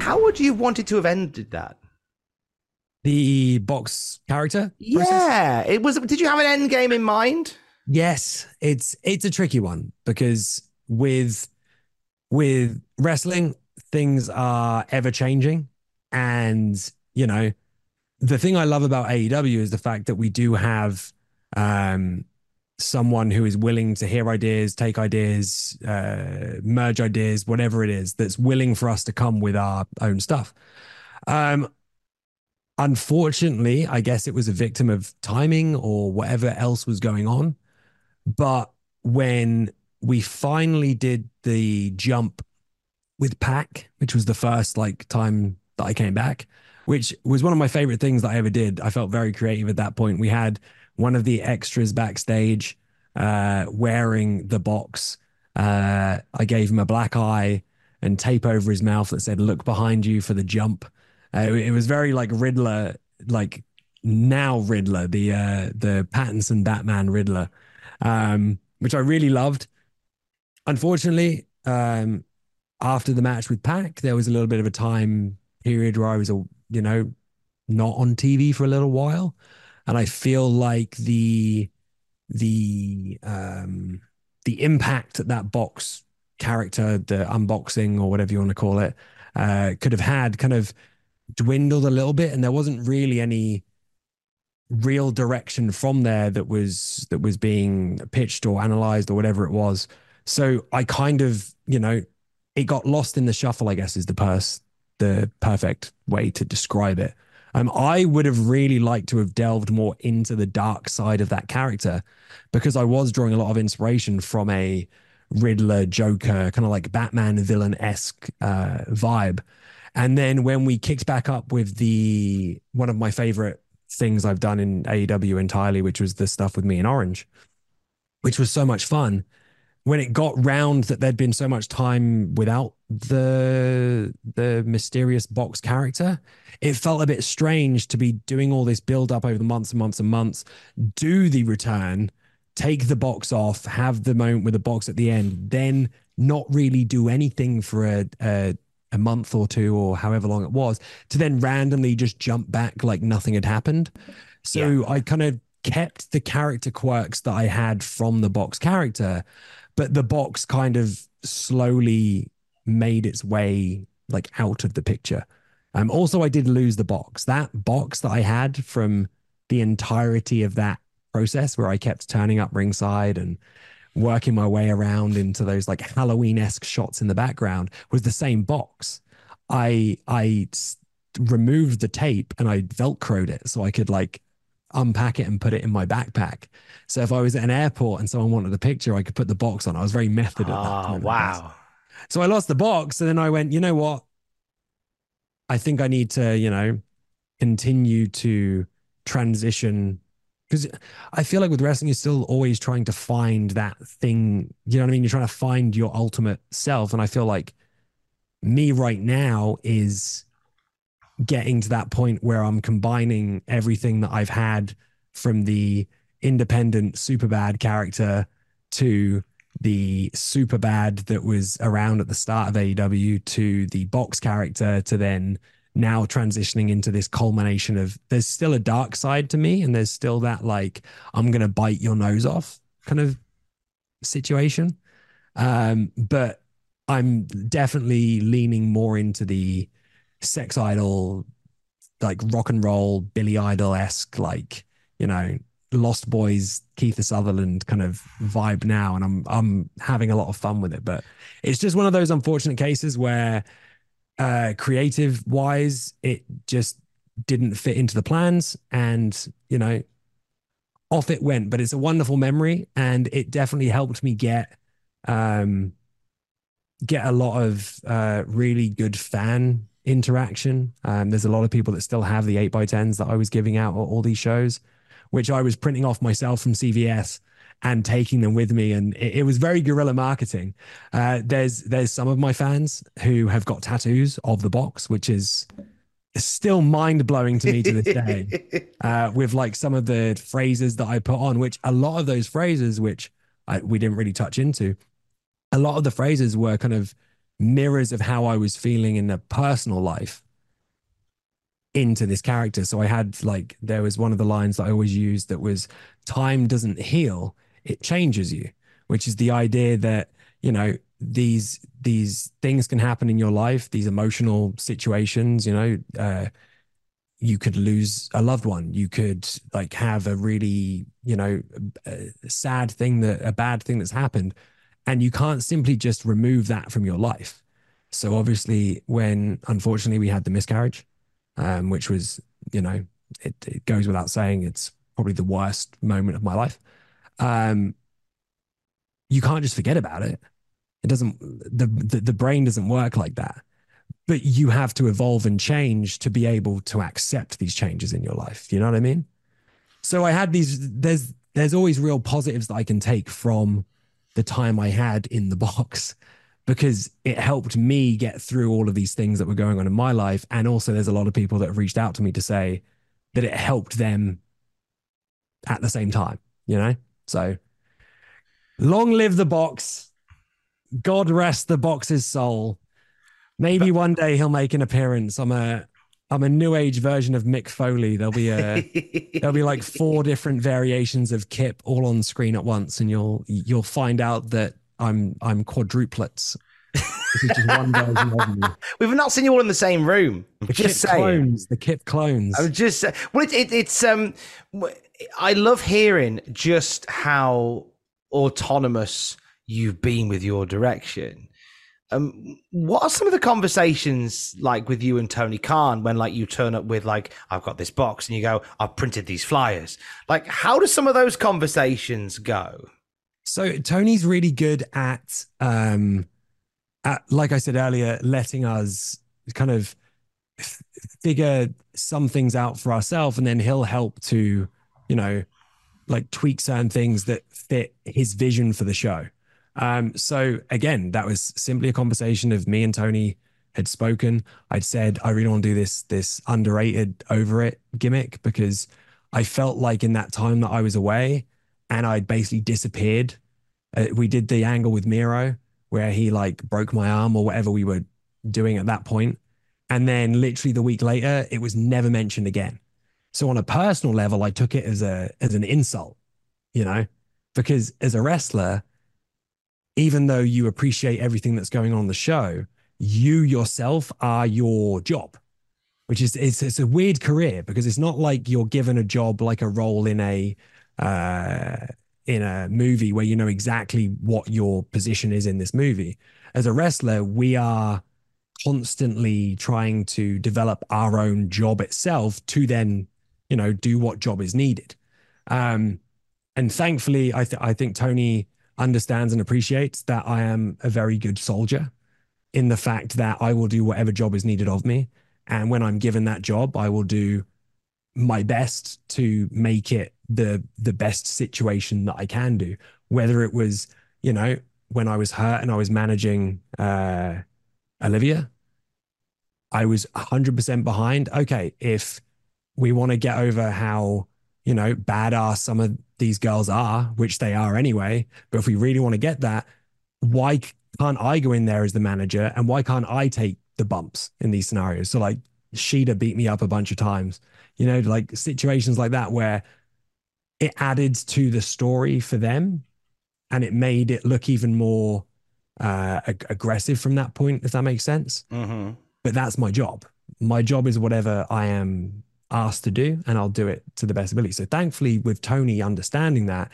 How would you have wanted to have ended that? The box character? Yeah. Process? It was. Did you have an end game in mind? Yes. It's a tricky one because with wrestling, things are ever-changing. And, you know, the thing I love about AEW is the fact that we do have someone who is willing to hear ideas, take ideas, merge ideas, whatever it is that's willing for us to come with our own stuff. Unfortunately, I guess it was a victim of timing or whatever else was going on. But when we finally did the jump with PAC, which was the first time that I came back, which was one of my favorite things that I ever did. I felt very creative at that point. We had one of the extras backstage wearing the box. I gave him a black eye and tape over his mouth that said, "Look behind you for the jump." It was very Riddler, now Riddler, the Pattinson Batman Riddler, which I really loved. Unfortunately, after the match with Pac, there was a little bit of a time period where I was, not on TV for a little while. And I feel like the impact that box character, the unboxing or whatever you want to call it, could have had kind of dwindled a little bit, and there wasn't really any real direction from there that was being pitched or analyzed or whatever it was. So I kind of, it got lost in the shuffle, I guess, is the perfect way to describe it. I would have really liked to have delved more into the dark side of that character, because I was drawing a lot of inspiration from a Riddler, Joker, kind of Batman villain-esque vibe. And then when we kicked back up with one of my favorite things I've done in AEW entirely, which was the stuff with me and Orange, which was so much fun. When it got round that there'd been so much time without the mysterious box character, it felt a bit strange to be doing all this build up over the months and months and months, do the return, take the box off, have the moment with the box at the end, then not really do anything for a month or two or however long it was, to then randomly just jump back like nothing had happened. So yeah. I kind of kept the character quirks that I had from the box character, but the box kind of slowly made its way out of the picture. Also, I did lose the box. That box that I had from the entirety of that process, where I kept turning up ringside and working my way around into those Halloween-esque shots in the background, was the same box. I removed the tape and I Velcroed it so I could unpack it and put it in my backpack. So if I was at an airport and someone wanted a picture, I could put the box on. I was very method at that time. Wow. So I lost the box, and then I went, you know what? I think I need to, continue to transition Because I feel like with wrestling, you're still always trying to find that thing. You know what I mean? You're trying to find your ultimate self. And I feel like me right now is getting to that point where I'm combining everything that I've had from the independent super bad character to the super bad that was around at the start of AEW to the box character to then now transitioning into this culmination of there's still a dark side to me and there's still that like, I'm going to bite your nose off kind of situation. But I'm definitely leaning more into the sex idol, like rock and roll, Billy Idol-esque, like, you know, Lost Boys, Keith Sutherland kind of vibe now. And I'm having a lot of fun with it, but it's just one of those unfortunate cases where creative wise, it just didn't fit into the plans and, you know, off it went, but it's a wonderful memory. And it definitely helped me get a lot of really good fan interaction. There's a lot of people that still have the 8x10s that I was giving out at all these shows, which I was printing off myself from CVS and taking them with me. And it was very guerrilla marketing. There's some of my fans who have got tattoos of the box, which is still mind-blowing to me to this day, with like some of the phrases that I put on, which a lot of those phrases, which we didn't really touch into, a lot of the phrases were kind of mirrors of how I was feeling in a personal life into this character. So I had like, there was one of the lines that I always used that was, time doesn't heal, it changes you, which is the idea that, you know, these things can happen in your life, these emotional situations, you know, you could lose a loved one, you could like have a really, you know, a bad thing that's happened, and you can't simply just remove that from your life. So obviously when, unfortunately, we had the miscarriage, which was, you know, it goes without saying, it's probably the worst moment of my life. You can't just forget about it. It doesn't, the brain doesn't work like that, but you have to evolve and change to be able to accept these changes in your life. You know what I mean? So I had there's always real positives that I can take from the time I had in the box, because it helped me get through all of these things that were going on in my life. And also there's a lot of people that have reached out to me to say that it helped them at the same time, you know? So long live the box. God rest the box's soul. Maybe one day he'll make an appearance. I'm a new age version of Mick Foley. There'll be like 4 different variations of Kip all on screen at once. And you'll find out that I'm quadruplets. This is just one version of me. We've not seen you all in the same room. The Kip clones. I'm just well. It's I love hearing just how autonomous you've been with your direction. What are some of the conversations like with you and Tony Khan when like you turn up with like, I've got this box and you go, I've printed these flyers. Like, how do some of those conversations go? So Tony's really good at, like I said earlier, letting us kind of figure some things out for ourselves, and then he'll help to, you know, like tweak certain things that fit his vision for the show. So again, that was simply a conversation of me and Tony had spoken. I'd said, I really want to do this underrated over it gimmick, because I felt like in that time that I was away, and I'd basically disappeared. We did the angle with Miro where he like broke my arm or whatever we were doing at that point. And then literally the week later, it was never mentioned again. So on a personal level, I took it as an insult, you know, because as a wrestler, even though you appreciate everything that's going on the show, you yourself are your job, which is, it's a weird career, because it's not like you're given a job, like a role in a movie where you know exactly what your position is in this movie. As a wrestler, we are constantly trying to develop our own job itself to then, you know, do what job is needed. And thankfully, I think Tony understands and appreciates that I am a very good soldier in the fact that I will do whatever job is needed of me. And when I'm given that job, I will do my best to make it the best situation that I can do. Whether it was, you know, when I was hurt and I was managing Olivia, I was 100% behind. Okay, if we want to get over how, you know, badass some of these girls are, which they are anyway, but if we really want to get that, why can't I go in there as the manager? And why can't I take the bumps in these scenarios? So like Shida beat me up a bunch of times, you know, like situations like that where it added to the story for them and it made it look even more aggressive from that point, if that makes sense. Mm-hmm. But that's my job. My job is whatever I am asked to do, and I'll do it to the best ability. So thankfully, with Tony understanding that,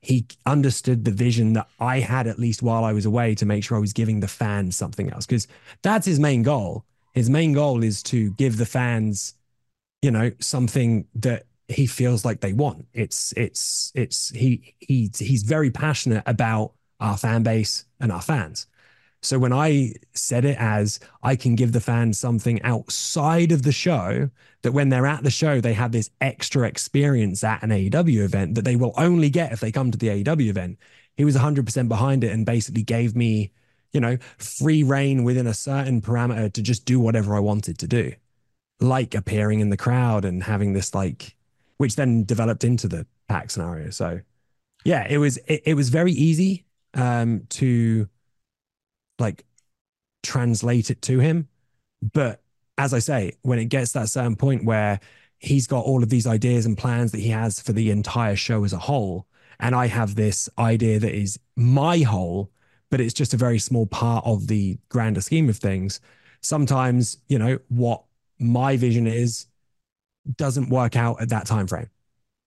he understood the vision that I had, at least while I was away, to make sure I was giving the fans something else, because that's his main goal. His main goal is to give the fans, you know, something that he feels like they want. He's very passionate about our fan base and our fans. So when I said it as I can give the fans something outside of the show, that when they're at the show, they have this extra experience at an AEW event that they will only get if they come to the AEW event, he was 100% behind it and basically gave me, you know, free reign within a certain parameter to just do whatever I wanted to do, like appearing in the crowd and having this like, which then developed into the pack scenario. So yeah, it was very easy to like translate it to him. But as I say, when it gets to that certain point where he's got all of these ideas and plans that he has for the entire show as a whole, and I have this idea that is my whole, but it's just a very small part of the grander scheme of things, sometimes, you know, what my vision is doesn't work out at that time frame.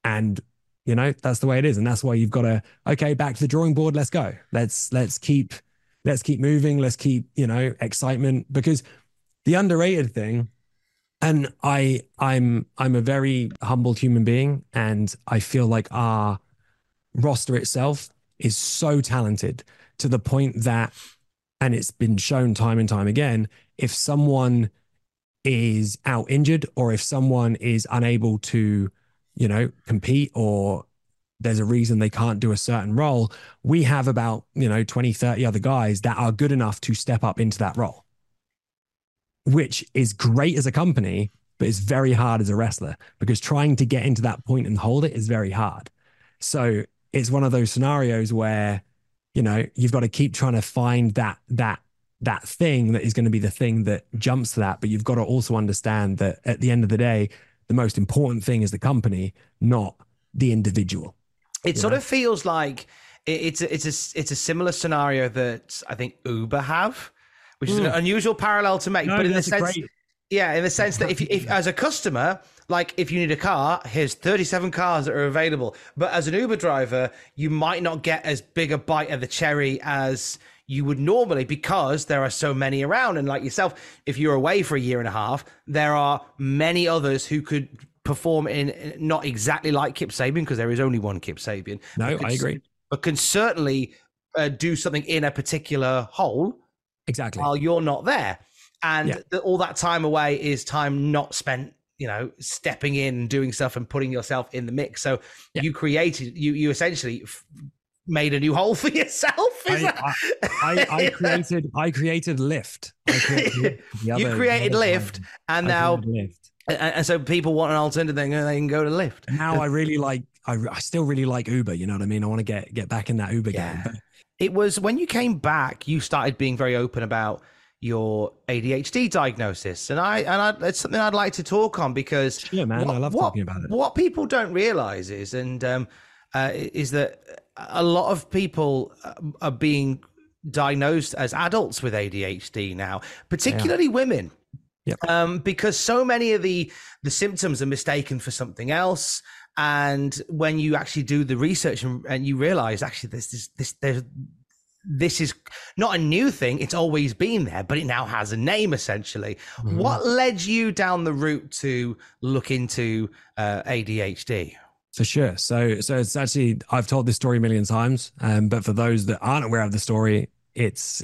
And you know, that's the way it is. And that's why you've got to, okay, back to the drawing board, let's go. Let's keep moving. Let's keep, you know, excitement, because the underrated thing, and I'm a very humbled human being, and I feel like our roster itself is so talented to the point that, and it's been shown time and time again, if someone is out injured or if someone is unable to, you know, compete, or there's a reason they can't do a certain role, we have about, you know, 20, 30 other guys that are good enough to step up into that role, which is great as a company, but it's very hard as a wrestler, because trying to get into that point and hold it is very hard. So it's one of those scenarios where, you know, you've got to keep trying to find that thing that is going to be the thing that jumps to that. But you've got to also understand that at the end of the day, the most important thing is the company, not the individual. It sort of feels like it's a similar scenario that I think Uber have, which is an unusual parallel to make. No, but in the sense, that if as a customer, like if you need a car, here's 37 cars that are available. But as an Uber driver, you might not get as big a bite of the cherry as you would normally, because there are so many around. And like yourself, if you're away for a year and a half, there are many others who could perform in not exactly like Kip Sabian, because there is only one Kip Sabian. No, I agree. But can certainly do something in a particular hole, exactly, while you're not there. And all that time away is time not spent, you know, stepping in and doing stuff and putting yourself in the mix. So you essentially made a new hole for yourself. I created Lyft. You created Lyft, and now Lyft. And so people want an alternative thing, and they can go to Lyft. Now I really like, I still really like Uber. You know what I mean? I want to get back in that Uber game. But it was when you came back, you started being very open about your ADHD diagnosis, and it's something I'd like to talk on, because I love talking about it. What people don't realize is, is that a lot of people are being diagnosed as adults with ADHD now, particularly women. Yep. Because so many of the symptoms are mistaken for something else, and when you actually do the research and you realize actually this is not a new thing, it's always been there, but it now has a name essentially. Mm-hmm. What led you down the route to look into ADHD? For sure. So it's actually, I've told this story a million times, but for those that aren't aware of the story, it's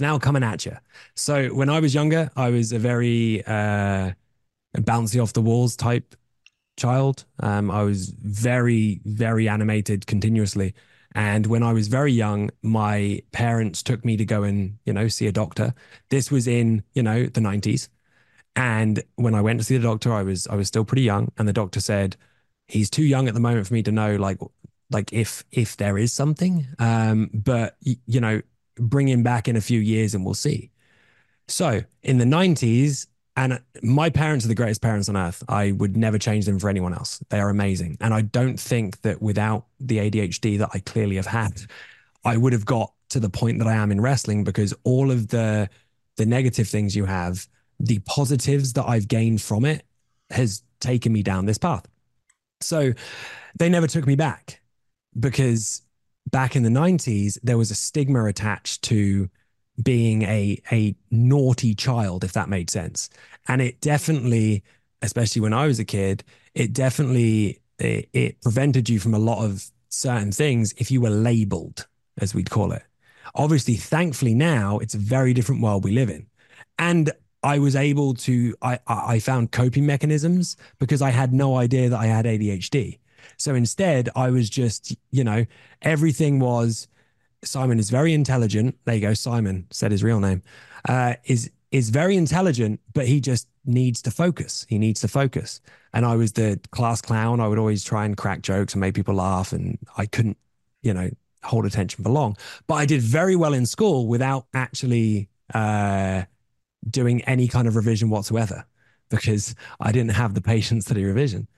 now coming at you. So when I was younger, I was a very bouncy off the walls type child. I was very, very animated continuously. And when I was very young, my parents took me to go and, you know, see a doctor. This was in, you know, the 90s. And when I went to see the doctor, I was still pretty young. And the doctor said, he's too young at the moment for me to know, like if there is something, but you know, bring him back in a few years and we'll see. So in the 90s, and my parents are the greatest parents on earth. I would never change them for anyone else. They are amazing. And I don't think that without the ADHD that I clearly have had, I would have got to the point that I am in wrestling, because all of the negative things you have, the positives that I've gained from it has taken me down this path. So they never took me back, because back in the 90s, there was a stigma attached to being a naughty child, if that made sense. And it definitely, especially when I was a kid, it prevented you from a lot of certain things if you were labeled, as we'd call it. Obviously, thankfully now, it's a very different world we live in. And I was able to, I found coping mechanisms because I had no idea that I had ADHD. So instead, I was just, you know, everything was, Simon is very intelligent. There you go. Simon said his real name, is very intelligent, but he just needs to focus. He needs to focus. And I was the class clown. I would always try and crack jokes and make people laugh. And I couldn't, you know, hold attention for long, but I did very well in school without actually, doing any kind of revision whatsoever, because I didn't have the patience to do revision.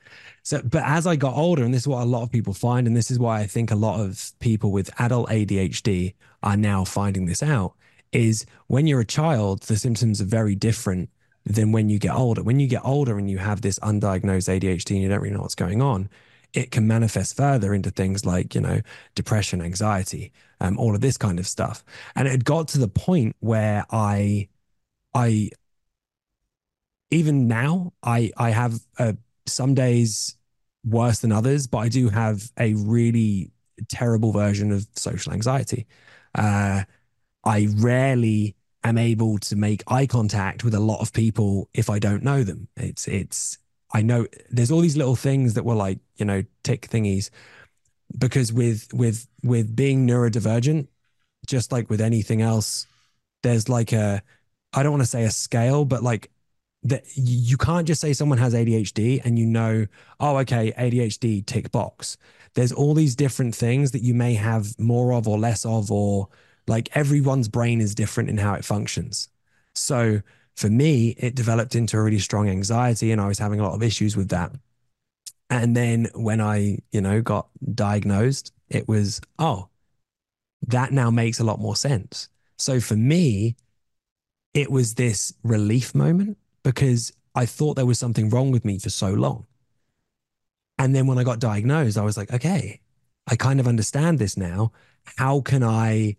So, but as I got older, and this is what a lot of people find, and this is why I think a lot of people with adult ADHD are now finding this out, is when you're a child, the symptoms are very different than when you get older. When you get older and you have this undiagnosed ADHD and you don't really know what's going on, it can manifest further into things like, you know, depression, anxiety, all of this kind of stuff. And it got to the point where I even now, I have some days worse than others, but I do have a really terrible version of social anxiety. I rarely am able to make eye contact with a lot of people if I don't know them. I know there's all these little things that were like, you know, tick thingies, because with being neurodivergent, just like with anything else, there's like I don't want to say a scale, but like, that you can't just say someone has ADHD and you know, oh, okay, ADHD, tick box. There's all these different things that you may have more of or less of, or like everyone's brain is different in how it functions. So for me, it developed into a really strong anxiety, and I was having a lot of issues with that. And then when I, you know, got diagnosed, it was, oh, that now makes a lot more sense. So for me, it was this relief moment, because I thought there was something wrong with me for so long. And then when I got diagnosed, I was like, okay, I kind of understand this now. How can I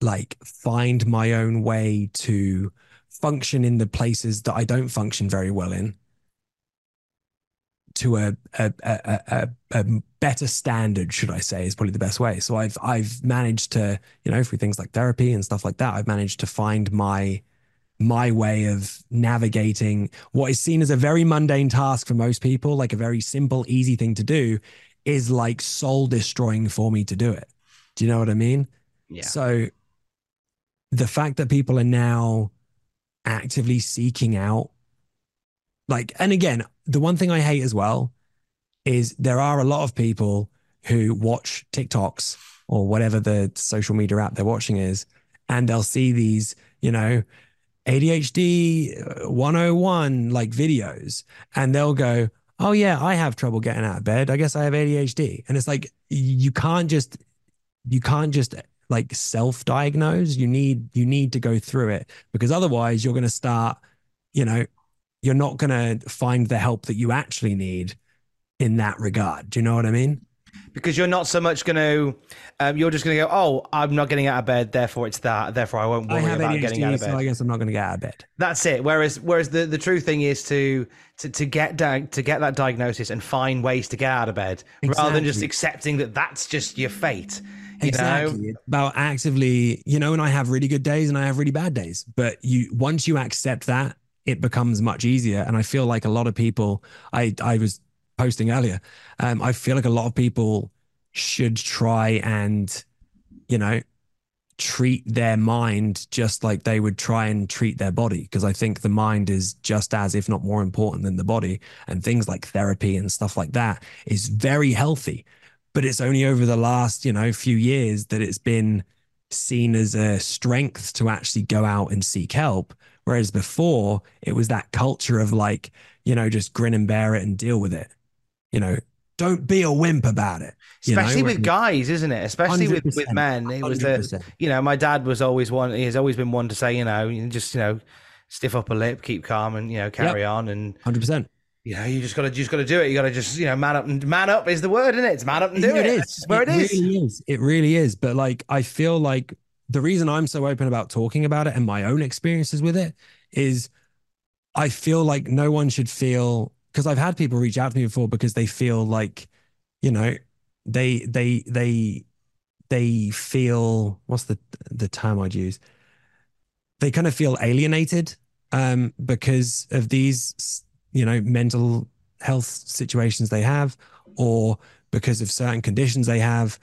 like find my own way to function in the places that I don't function very well in, to a better standard, should I say, is probably the best way. So I've managed to, you know, through things like therapy and stuff like that, I've managed to find my way of navigating what is seen as a very mundane task for most people, like a very simple, easy thing to do, is like soul destroying for me to do it. Do you know what I mean? Yeah. So the fact that people are now actively seeking out, like, and again, the one thing I hate as well is there are a lot of people who watch TikToks or whatever the social media app they're watching is, and they'll see these, you know, ADHD 101 like videos, and they'll go, oh yeah, I have trouble getting out of bed, I guess I have ADHD. And it's like, you can't just like self-diagnose. You need to go through it, because otherwise you're going to start, you know, you're not going to find the help that you actually need in that regard. Do you know what I mean? Because you're not so much going to, you're just going to go, oh, I'm not getting out of bed, therefore it's that, therefore I won't worry about getting out of bed. So I guess I'm not going to get out of bed. That's it. Whereas the true thing is to get that diagnosis and find ways to get out of bed, exactly, rather than just accepting that that's just your fate. You exactly know? It's about actively, you know, and I have really good days and I have really bad days. But once you accept that, it becomes much easier. And I feel like a lot of people, I was posting earlier, I feel like a lot of people should try and, you know, treat their mind just like they would try and treat their body, because I think the mind is just as, if not more important than the body, and things like therapy and stuff like that is very healthy. But it's only over the last, you know, few years that it's been seen as a strength to actually go out and seek help. Whereas before it was that culture of like, you know, just grin and bear it and deal with it, you know. Don't be a wimp about it. Especially with guys, isn't it? Especially with men. It was the, you know, my dad was always one, he has always been one to say, you know, just, you know, stiff up a lip, keep calm and, you know, carry on. And 100%. You know, you just got to do it. You got to just, you know, man up is the word, isn't it? It's man up and do it. It's where it is. It really is. But like, I feel like the reason I'm so open about talking about it and my own experiences with it is I feel like no one should feel, because I've had people reach out to me before because they feel like, you know, they feel, what's the term I'd use? They kind of feel alienated because of these, you know, mental health situations they have, or because of certain conditions they have,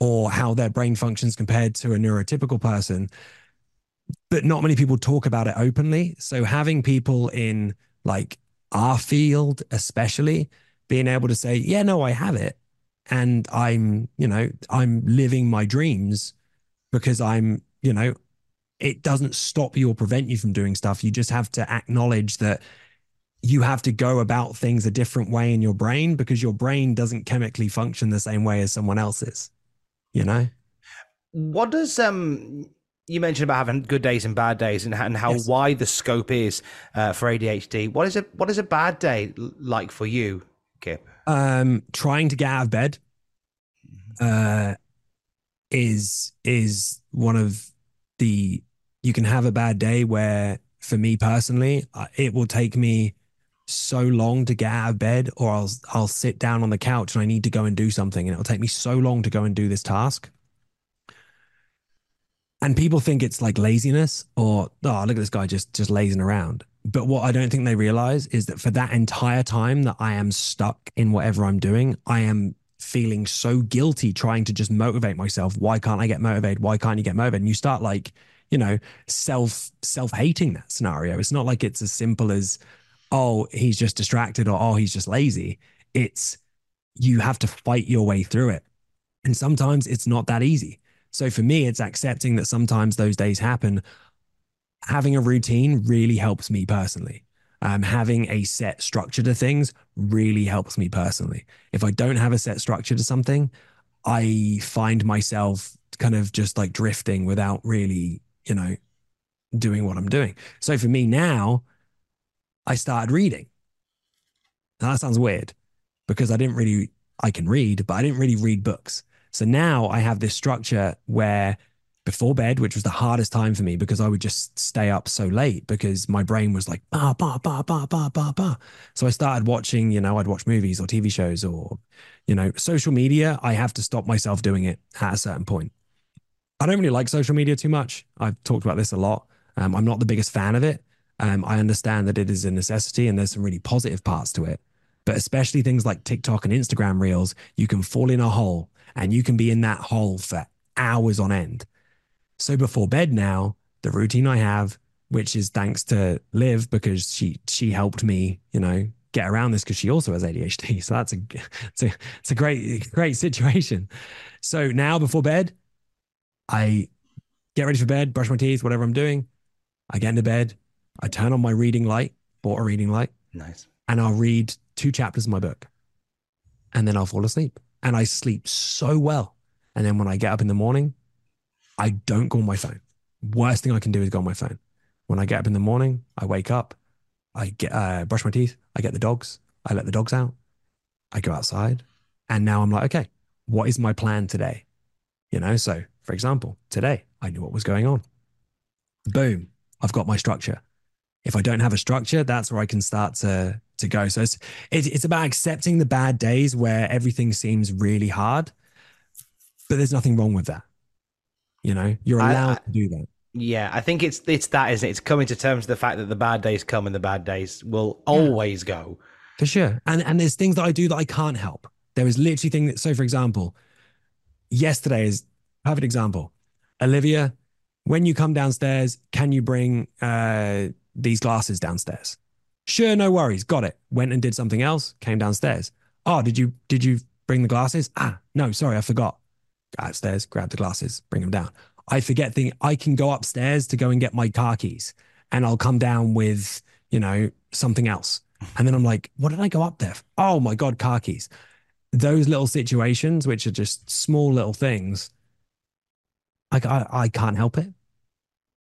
or how their brain functions compared to a neurotypical person. But not many people talk about it openly. So having people in like our field, especially, being able to say, yeah, no, I have it. And I'm, you know, I'm living my dreams because I'm, you know, it doesn't stop you or prevent you from doing stuff. You just have to acknowledge that you have to go about things a different way in your brain, because your brain doesn't chemically function the same way as someone else's, you know? What does, you mentioned about having good days and bad days, and how wide the scope is for ADHD. What is a bad day like for you, Kip? Trying to get out of bed is one of the, you can have a bad day where, for me personally, it will take me so long to get out of bed, or I'll sit down on the couch and I need to go and do something, and it'll take me so long to go and do this task. And people think it's like laziness, or, oh, look at this guy just lazing around. But what I don't think they realize is that for that entire time that I am stuck in whatever I'm doing, I am feeling so guilty trying to just motivate myself. Why can't I get motivated? Why can't you get motivated? And you start like, you know, self-hating that scenario. It's not like it's as simple as, oh, he's just distracted, or, oh, he's just lazy. It's, you have to fight your way through it. And sometimes it's not that easy. So for me, it's accepting that sometimes those days happen. Having a routine really helps me personally. Having a set structure to things really helps me personally. If I don't have a set structure to something, I find myself kind of just like drifting without really, you know, doing what I'm doing. So for me now, I started reading. Now that sounds weird, because I can read, but I didn't really read books. So now I have this structure where before bed, which was the hardest time for me because I would just stay up so late because my brain was like, bah, bah, bah, bah, bah, bah, bah. So I started watching, you know, I'd watch movies or TV shows or, you know, social media. I have to stop myself doing it at a certain point. I don't really like social media too much. I've talked about this a lot. I'm not the biggest fan of it. I understand that it is a necessity and there's some really positive parts to it. But especially things like TikTok and Instagram reels, you can fall in a hole. And you can be in that hole for hours on end. So before bed now, the routine I have, which is thanks to Liv, because she helped me, you know, get around this, because she also has ADHD. So that's it's a great situation. So now before bed, I get ready for bed, brush my teeth, whatever I'm doing. I get into bed. I turn on my reading light, bought a reading light. Nice. And I'll read 2 chapters of my book. And then I'll fall asleep. And I sleep so well. And then when I get up in the morning, I don't go on my phone. Worst thing I can do is go on my phone. When I get up in the morning, I wake up, I get brush my teeth, I get the dogs, I let the dogs out, I go outside. And now I'm like, okay, what is my plan today? You know, so for example, today I knew what was going on. Boom, I've got my structure. If I don't have a structure, that's where I can start to go. So it's about accepting the bad days where everything seems really hard, but there's nothing wrong with that. You know, you're allowed to do that. Yeah, I think it's that, isn't it? It's coming to terms with the fact that the bad days come and the bad days will always go. For sure. And there's things that I do that I can't help. There is literally things that, so for example, yesterday is a perfect example. Olivia, when you come downstairs, can you bring these glasses downstairs? Sure, no worries. Got it. Went and did something else, came downstairs. Oh, did you bring the glasses? Ah, no, sorry, I forgot. Go upstairs, grab the glasses, bring them down. I forget things. I can go upstairs to go and get my car keys and I'll come down with, you know, something else. And then I'm like, what did I go up there for? Oh my God, car keys. Those little situations, which are just small little things, I can't help it.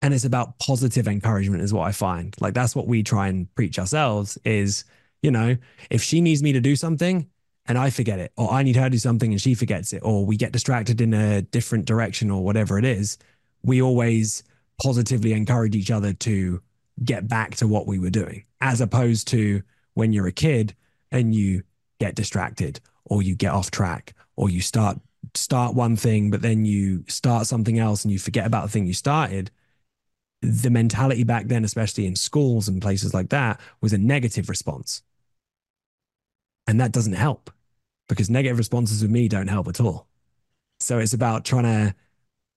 And it's about positive encouragement is what I find. Like that's what we try and preach ourselves is, you know, if she needs me to do something and I forget it, or I need her to do something and she forgets it, or we get distracted in a different direction or whatever it is, we always positively encourage each other to get back to what we were doing, as opposed to when you're a kid and you get distracted or you get off track or you start one thing, but then you start something else and you forget about the thing you started. The mentality back then, especially in schools and places like that, was a negative response. And that doesn't help, because negative responses with me don't help at all. So it's about trying to,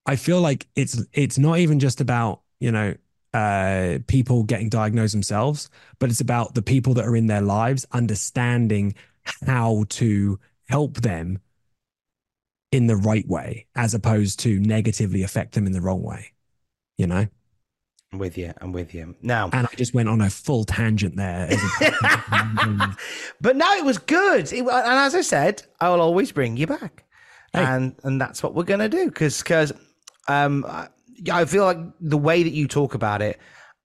I feel like it's not even just about, you know, people getting diagnosed themselves, but it's about the people that are in their lives understanding how to help them in the right way, as opposed to negatively affect them in the wrong way, you know? I'm with you. Now, and I just went on a full tangent there. But no, it was good. And as I said, I will always bring you back. Hey. And that's what we're going to do. Because I feel like the way that you talk about it,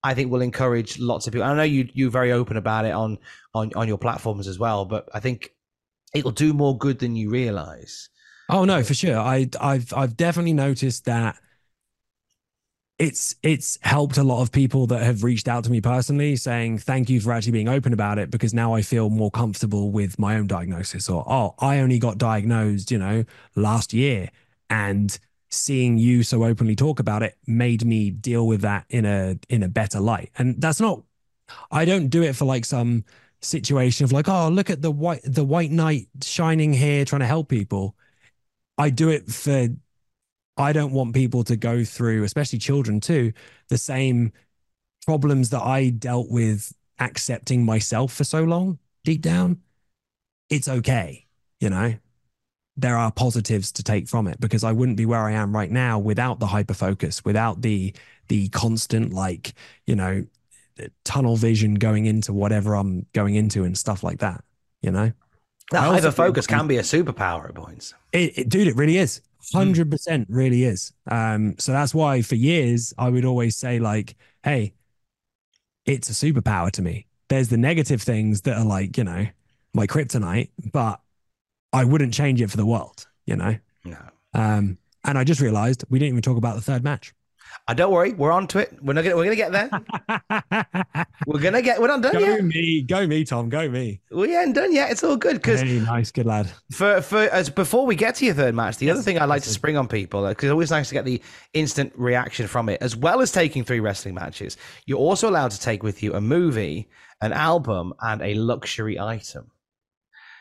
I think will encourage lots of people. I know you're very open about it on your platforms as well, but I think it'll do more good than you realize. Oh no, for sure. I've definitely noticed that it's helped a lot of people that have reached out to me personally saying, thank you for actually being open about it, because now I feel more comfortable with my own diagnosis. Or, oh, I only got diagnosed, you know, last year, and seeing you so openly talk about it made me deal with that in a better light. And that's not, I don't do it for like some situation of like, oh, look at the white knight shining here trying to help people. I do it for, I don't want people to go through, especially children too, the same problems that I dealt with accepting myself for so long deep down. It's okay. You know, there are positives to take from it, because I wouldn't be where I am right now without the hyperfocus, without the constant, like, you know, tunnel vision going into whatever I'm going into and stuff like that, you know? That hyperfocus can be a superpower at points. Dude, it really is. 100% really is. So that's why for years, I would always say like, hey, it's a superpower to me. There's the negative things that are like, you know, my kryptonite, but I wouldn't change it for the world, you know? No. And I just realized we didn't even talk about the third match. Don't worry, we're on to it. We're gonna get there. We're not done yet. Go me, Tom. Go me. We ain't done yet. It's all good. Hey, nice, good lad. As before we get to your third match, the other thing I like to spring on people, because it's always nice to get the instant reaction from it, as well as taking 3 wrestling matches. You're also allowed to take with you a movie, an album, and a luxury item.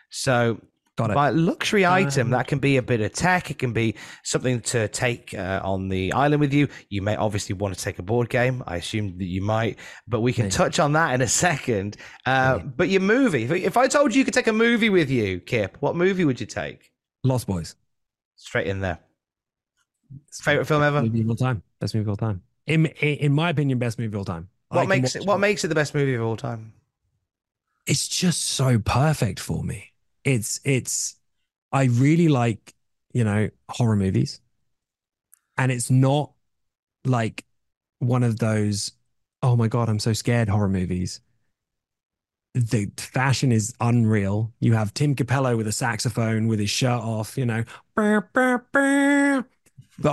So. By luxury item, that can be a bit of tech. It can be something to take on the island with you. You may obviously want to take a board game. I assume that you might, but we can touch on that in a second. But your movie, if I told you could take a movie with you, Kip, what movie would you take? Lost Boys. Straight in there. Favorite film ever? Best movie of all time. In my opinion, best movie of all time. What makes it the best movie of all time? It's just so perfect for me. I really like, you know, horror movies, and it's not like one of those, oh my God, I'm so scared horror movies. The fashion is unreal. You have Tim Capello with a saxophone with his shirt off, you know, but I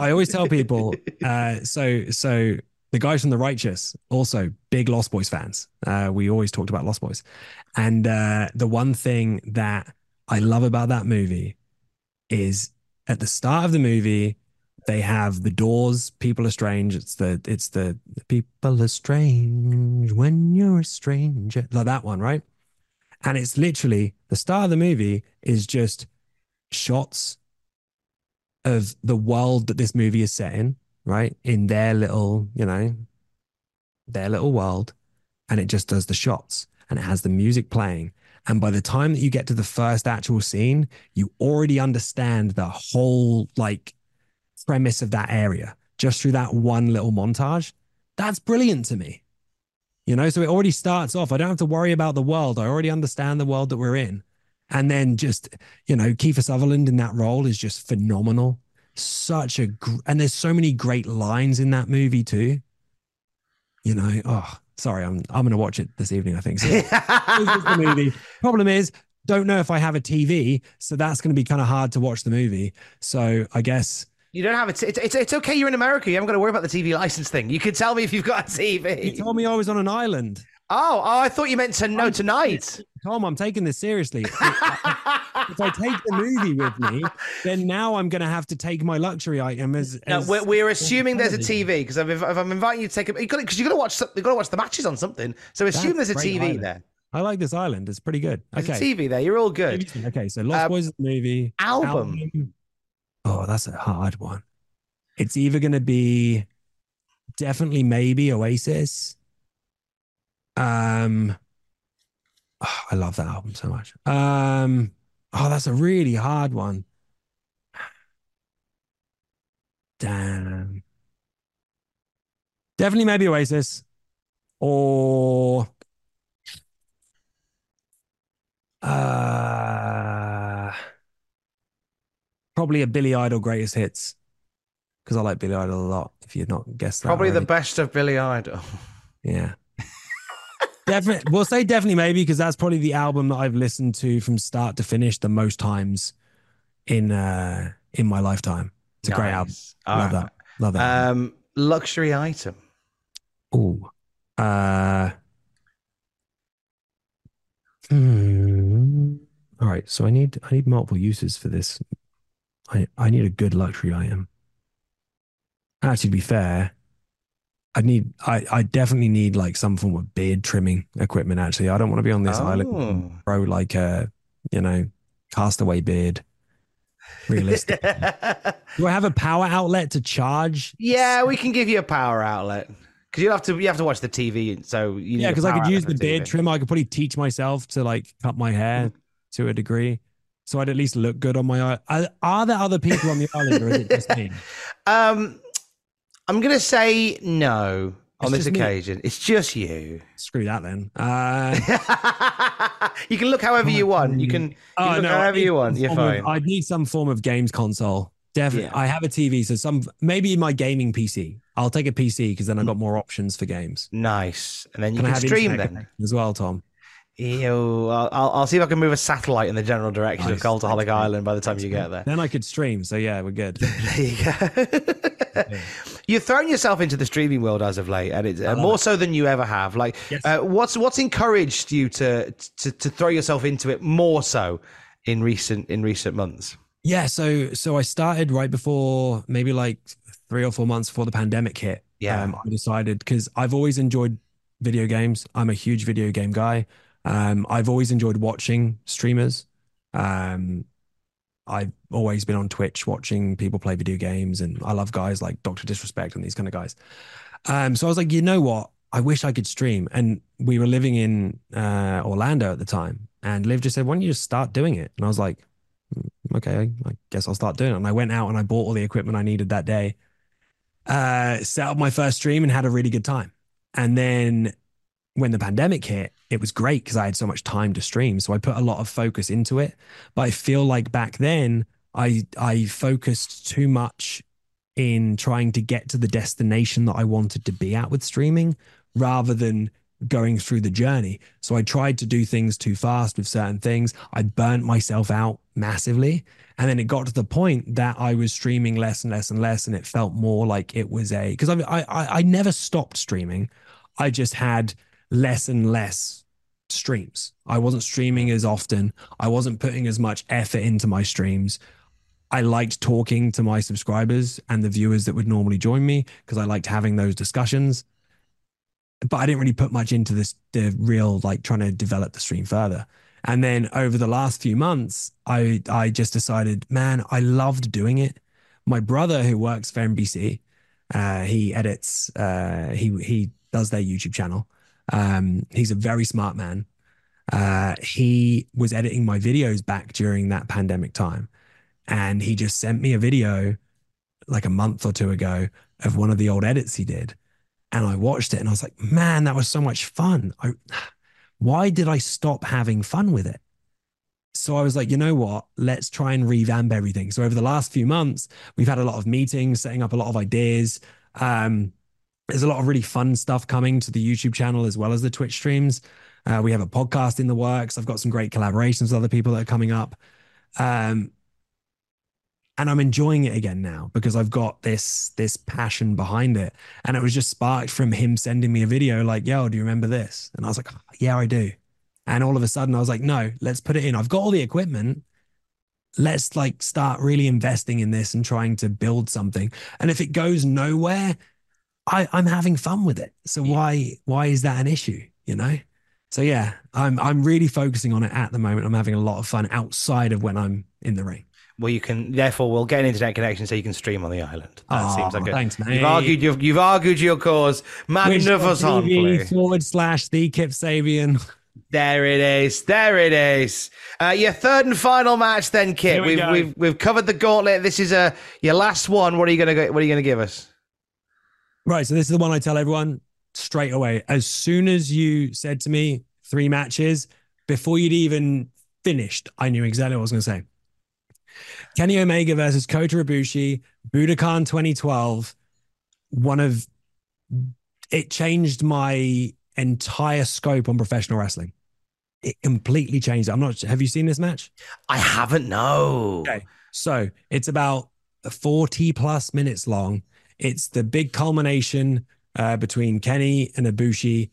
always tell people, so the guys from The Righteous, also big Lost Boys fans. We always talked about Lost Boys. And the one thing that I love about that movie is at the start of the movie, They have The Doors, People Are Strange. It's the people are strange when you're a stranger, like that one, right? And it's literally the start of the movie is just shots of the world that this movie is set in, right? In their little, their little world. And it just does the shots and it has the music playing. And by the time that you get to the first actual scene, you already understand the whole premise of that area just through that one little montage. That's brilliant to me. So it already starts off. I don't have to worry about the world. I already understand the world that we're in. And then just, Kiefer Sutherland in that role is just phenomenal. And there's so many great lines in that movie too. Sorry, I'm going to watch it this evening, I think. So, the movie. Problem is, don't know if I have a TV, so that's going to be kind of hard to watch the movie. So I guess... You don't have it. It's okay. You're in America. You haven't got to worry about the TV license thing. You can tell me if you've got a TV. You told me I was on an island. Oh, I thought you meant to know tonight. Tom, I'm taking this seriously. If I take the movie with me, then now I'm going to have to take my luxury item we're assuming there's a TV, because if I'm inviting you to take it, because you've got to watch the matches on something. So assume there's a TV island. There. I like this island. It's pretty good. There's a TV there. You're all good. Okay, so Lost Boys is the movie. Album. Oh, that's a hard one. It's either going to be definitely maybe Oasis. I love that album so much. That's a really hard one. Damn. Definitely maybe Oasis or... Probably a Billy Idol greatest hits, because I like Billy Idol a lot. If you've not guessed that, probably already. The best of Billy Idol. Yeah, definitely. We'll say definitely maybe, because that's probably the album that I've listened to from start to finish the most times in my lifetime. It's a great album. Love that. Luxury item. Oh. All right. So I need multiple uses for this. I need a good luxury item. Actually, to be fair, I definitely need some form of beard trimming equipment. Actually, I don't want to be on this island, bro. Castaway beard. Realistic. Do I have a power outlet to charge? Yeah, we can give you a power outlet, because you have to watch the TV. So because I could use the beard trim. I could probably teach myself to cut my hair to a degree. So I'd at least look good on my eye. Are there other people on the island, or is it just me? I'm going to say no on this occasion. It's just you. Screw that then. You can look however you want. You can look however you want. You're fine. I'd need some form of games console. Definitely. Yeah. I have a TV, so maybe my gaming PC. I'll take a PC, because then I've got more options for games. Nice. And then you can stream then. As well, Tom. Ew, I'll see if I can move a satellite in the general direction of Cultaholic Island by the time you get there. Then I could stream, so yeah, we're good. There you go. Yeah. You've thrown yourself into the streaming world as of late, and it's more so than you ever have. Yes. What's encouraged you to throw yourself into it more so in recent months? Yeah, so I started right before, maybe 3 or 4 months before the pandemic hit. Yeah, I decided, because I've always enjoyed video games. I'm a huge video game guy. I've always enjoyed watching streamers. I've always been on Twitch watching people play video games, and I love guys like Dr. Disrespect and these kind of guys. So I was like, you know what? I wish I could stream. And we were living in Orlando at the time, and Liv just said, why don't you just start doing it? And I was like, okay, I guess I'll start doing it. And I went out and I bought all the equipment I needed that day, set up my first stream, and had a really good time. And then when the pandemic hit, it was great because I had so much time to stream. So I put a lot of focus into it. But I feel like back then I focused too much in trying to get to the destination that I wanted to be at with streaming, rather than going through the journey. So I tried to do things too fast with certain things. I burnt myself out massively. And then it got to the point that I was streaming less and less and less. And it felt more like it was because I never stopped streaming. I just had less and less streams. I wasn't streaming as often. I wasn't putting as much effort into my streams. I liked talking to my subscribers and the viewers that would normally join me because I liked having those discussions. But I didn't really put much into this, the real, like, trying to develop the stream further. And then over the last few months, I just decided, man, I loved doing it. My brother, who works for NBC, he edits, he does their YouTube channel. He's a very smart man. He was editing my videos back during that pandemic time. And he just sent me a video like a month or two ago of one of the old edits he did. And I watched it and I was like, man, that was so much fun. Why did I stop having fun with it? So I was like, you know what? Let's try and revamp everything. So over the last few months, we've had a lot of meetings, setting up a lot of ideas. There's a lot of really fun stuff coming to the YouTube channel as well as the Twitch streams. We have a podcast in the works. I've got some great collaborations with other people that are coming up. And I'm enjoying it again now because I've got this passion behind it. And it was just sparked from him sending me a video like, yo, do you remember this? And I was like, oh, yeah, I do. And all of a sudden I was like, no, let's put it in. I've got all the equipment. Let's like start really investing in this and trying to build something. And if it goes nowhere, I'm having fun with it. So why is that an issue? You know? So yeah, I'm really focusing on it at the moment. I'm having a lot of fun outside of when I'm in the ring. Well, you can, therefore, we'll get an internet connection so you can stream on the island. That seems like a... Thanks, mate. You've argued your cause. Magnificently. /, the Kip Sabian. There it is. There it is. Your third and final match then, Kip. We've covered the gauntlet. This is your last one. What are you going to give us? Right. So this is the one I tell everyone straight away. As soon as you said to me 3 matches, before you'd even finished, I knew exactly what I was going to say. Kenny Omega versus Kota Ibushi, Budokan 2012. It changed my entire scope on professional wrestling. It completely changed. Have you seen this match? I haven't, no. Okay. So it's about 40 plus minutes long. It's the big culmination between Kenny and Ibushi.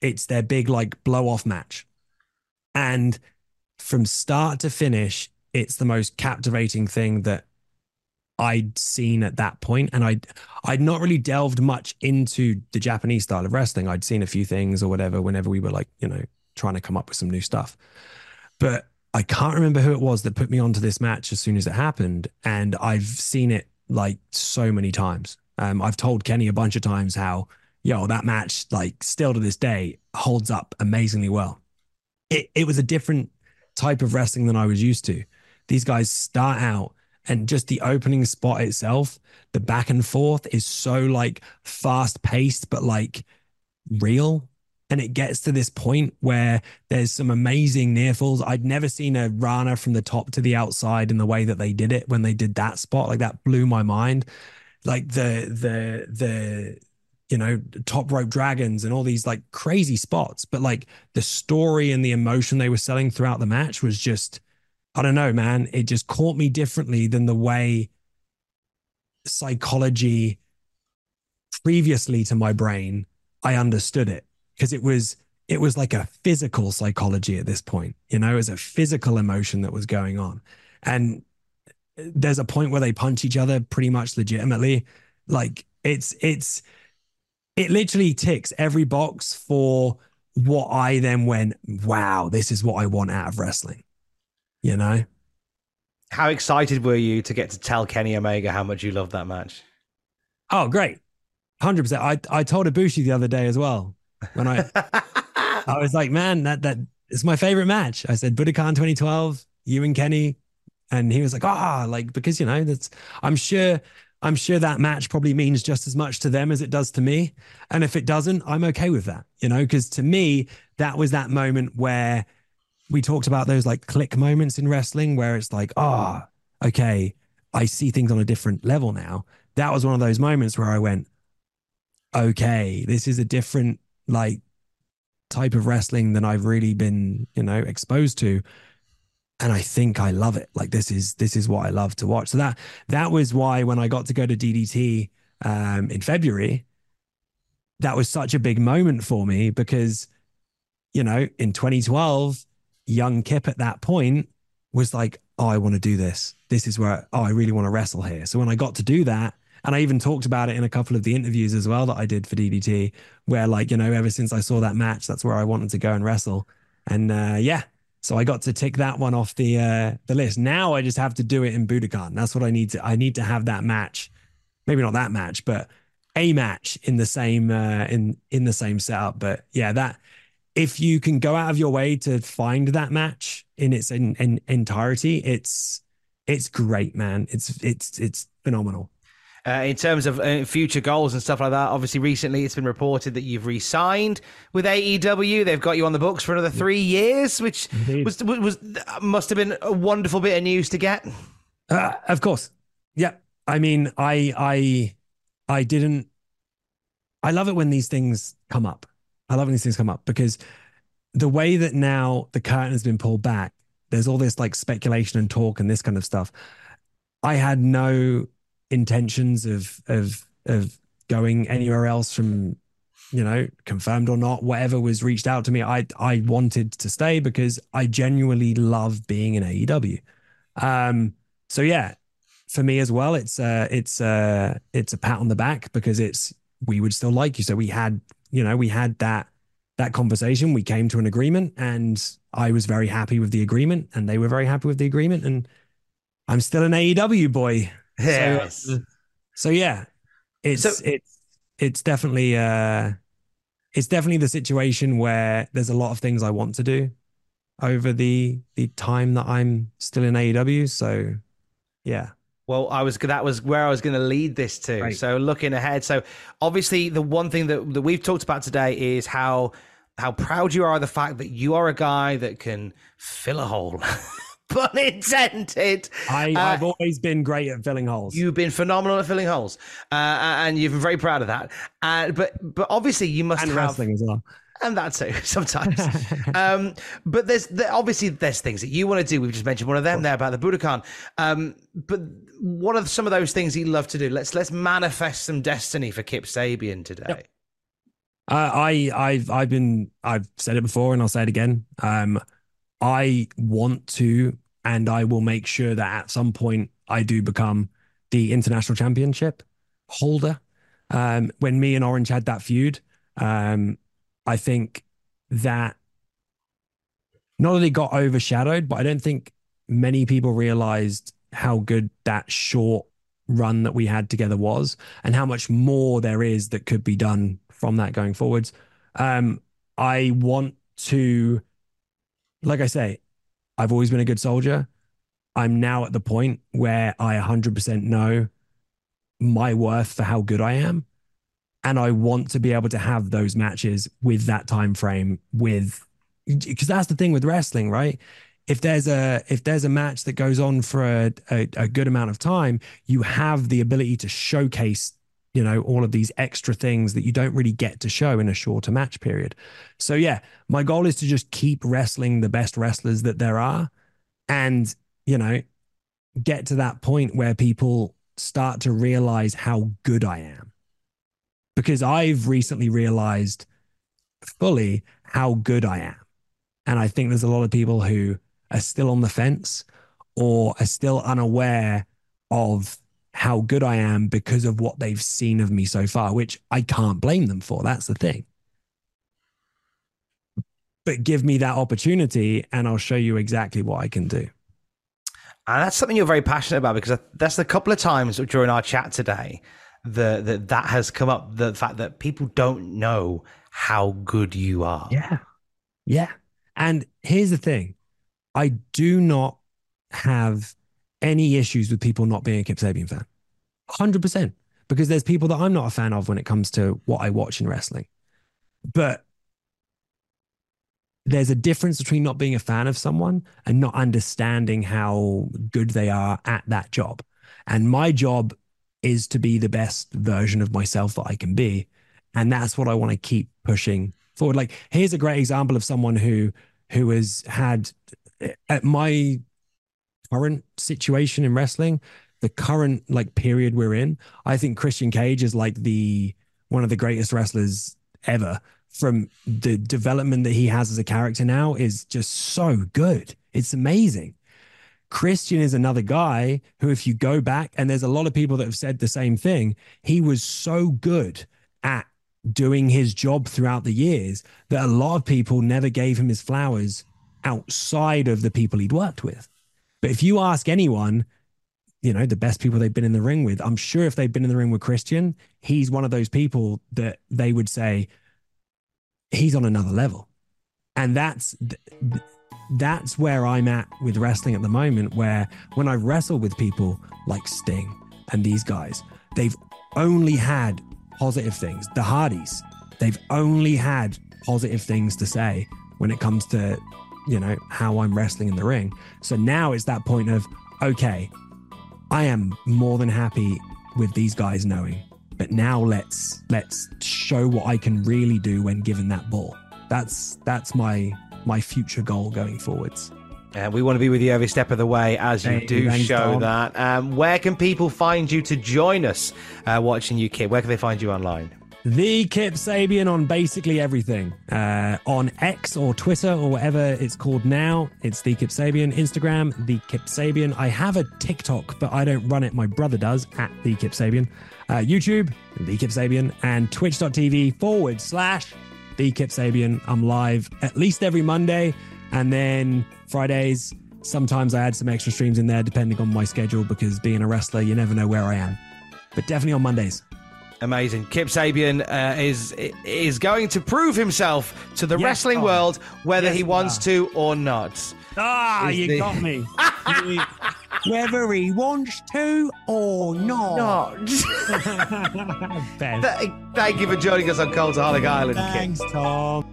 It's their big like blow off match. And from start to finish, it's the most captivating thing that I'd seen at that point. And I'd not really delved much into the Japanese style of wrestling. I'd seen a few things or whatever whenever we were like, you know, trying to come up with some new stuff. But I can't remember who it was that put me onto this match as soon as it happened. And I've seen it like so many times. I've told Kenny a bunch of times how, yo, that match, like still to this day, holds up amazingly well. It was a different type of wrestling than I was used to. These guys start out and just the opening spot itself, the back and forth is so like fast paced, but like real. And it gets to this point where there's some amazing near falls. I'd never seen a Rana from the top to the outside in the way that they did it when they did that spot. Like that blew my mind. Like the you know, top rope dragons and all these like crazy spots. But like the story and the emotion they were selling throughout the match was just, I don't know, man, it just caught me differently than the way psychology previously to my brain, I understood it. Because it was like a physical psychology at this point, you know, as a physical emotion that was going on. And there's a point where they punch each other pretty much legitimately. Like it literally ticks every box for what I then went, wow, this is what I want out of wrestling, you know? How excited were you to get to tell Kenny Omega how much you loved that match? Oh, great. 100%. I told Ibushi the other day as well. When I was like, man, that is my favorite match. I said, Budokan 2012, you and Kenny. And he was like, like, because, you know, that's, I'm sure that match probably means just as much to them as it does to me. And if it doesn't, I'm okay with that, you know, because to me, that was that moment where we talked about those like click moments in wrestling where it's like, okay, I see things on a different level now. That was one of those moments where I went, okay, this is a different like type of wrestling than I've really been, you know, exposed to. And I think I love it. Like this is what I love to watch. So that was why when I got to go to DDT in February, that was such a big moment for me because, you know, in 2012, young Kip at that point was like, oh, I want to do this. This is where, oh, I really want to wrestle here. So when I got to do that, and I even talked about it in a couple of the interviews as well that I did for DDT, where like, you know, ever since I saw that match, that's where I wanted to go and wrestle. And yeah, so I got to tick that one off the list. Now I just have to do it in Budokan. That's what I need to. I need to have that match. Maybe not that match, but a match in the same in the same setup. But yeah, that if you can go out of your way to find that match in its entirety, it's great, man. It's phenomenal. In terms of future goals and stuff like that, obviously recently it's been reported that you've re-signed with AEW. They've got you on the books for another 3 years, which was must have been a wonderful bit of news to get. Of course. Yeah. I mean, I love it when these things come up. I love when these things come up because the way that now the curtain has been pulled back, there's all this like speculation and talk and this kind of stuff. I had no intentions of going anywhere else from, you know, confirmed or not, whatever was reached out to me. I wanted to stay because I genuinely love being in AEW. So yeah, for me as well, it's a pat on the back because we would still like you. So we had that conversation. We came to an agreement and I was very happy with the agreement and they were very happy with the agreement and I'm still an AEW boy. Yes. So yeah, it's definitely the situation where there's a lot of things I want to do over the time that I'm still in AEW. So yeah. Well, that was where I was going to lead this to. Right. So looking ahead. So obviously the one thing that we've talked about today is how proud you are of the fact that you are a guy that can fill a hole. Pun intended. I've always been great at filling holes. You've been phenomenal at filling holes, and you've been very proud of that. But obviously you must have wrestling as well, and that too sometimes. But there's things that you want to do. We've just mentioned one of them there about the Budokan. But what are some of those things you love to do? Let's manifest some destiny for Kip Sabian today. Yep. I've said it before, and I'll say it again. I want to, and I will make sure that at some point I do become the international championship holder. When me and Orange had that feud, I think that not only got overshadowed, but I don't think many people realized how good that short run that we had together was and how much more there is that could be done from that going forwards. I want to... Like I say, I've always been a good soldier. I'm now at the point where I 100% know my worth for how good I am. And I want to be able to have those matches with that time frame because that's the thing with wrestling, right? If there's a match that goes on for a good amount of time, you have the ability to showcase, you know, all of these extra things that you don't really get to show in a shorter match period. So yeah, my goal is to just keep wrestling the best wrestlers that there are and, you know, get to that point where people start to realize how good I am. Because I've recently realized fully how good I am. And I think there's a lot of people who are still on the fence or are still unaware of how good I am because of what they've seen of me so far, which I can't blame them for. That's the thing. But give me that opportunity and I'll show you exactly what I can do. And that's something you're very passionate about because that's the couple of times during our chat today that has come up, the fact that people don't know how good you are. Yeah. Yeah. And here's the thing. I do not have any issues with people not being a Kip Sabian fan. 100%. Because there's people that I'm not a fan of when it comes to what I watch in wrestling. But there's a difference between not being a fan of someone and not understanding how good they are at that job. And my job is to be the best version of myself that I can be. And that's what I want to keep pushing forward. Like, here's a great example of someone who has had, at my current situation in wrestling, the current like period we're in, I think Christian Cage is like one of the greatest wrestlers ever. From the development that he has as a character now is just so good. It's amazing. Christian is another guy who, if you go back, and there's a lot of people that have said the same thing, he was so good at doing his job throughout the years that a lot of people never gave him his flowers outside of the people he'd worked with. But if you ask anyone, you know, the best people they've been in the ring with, I'm sure if they've been in the ring with Christian, he's one of those people that they would say he's on another level. And that's where I'm at with wrestling at the moment, where when I wrestle with people like Sting and these guys, they've only had positive things. The Hardys, they've only had positive things to say when it comes to, you know, how I'm wrestling in the ring. So now it's that point of, okay, I am more than happy with these guys knowing, but now let's show what I can really do when given that ball. That's my future goal going forwards. And we want to be with you every step of the way as you do show that. Where can people find you to join us watching you, Kip? Where can they find you online? The Kip Sabian on basically everything. On X or Twitter or whatever it's called now, it's The Kip Sabian. Instagram, The Kip Sabian. I have a TikTok, but I don't run it. My brother does, at The Kip Sabian. YouTube, The Kip Sabian. And twitch.tv/ The Kip Sabian. I'm live at least every Monday, and then Fridays. Sometimes I add some extra streams in there depending on my schedule, because being a wrestler, you never know where I am. But definitely on Mondays. Amazing. Kip Sabian is going to prove himself to the wrestling world, whether he wants to or not. Got me. Whether he wants to or not. Thank you for joining us on Cultaholic Island. Thanks, Kip. Tom.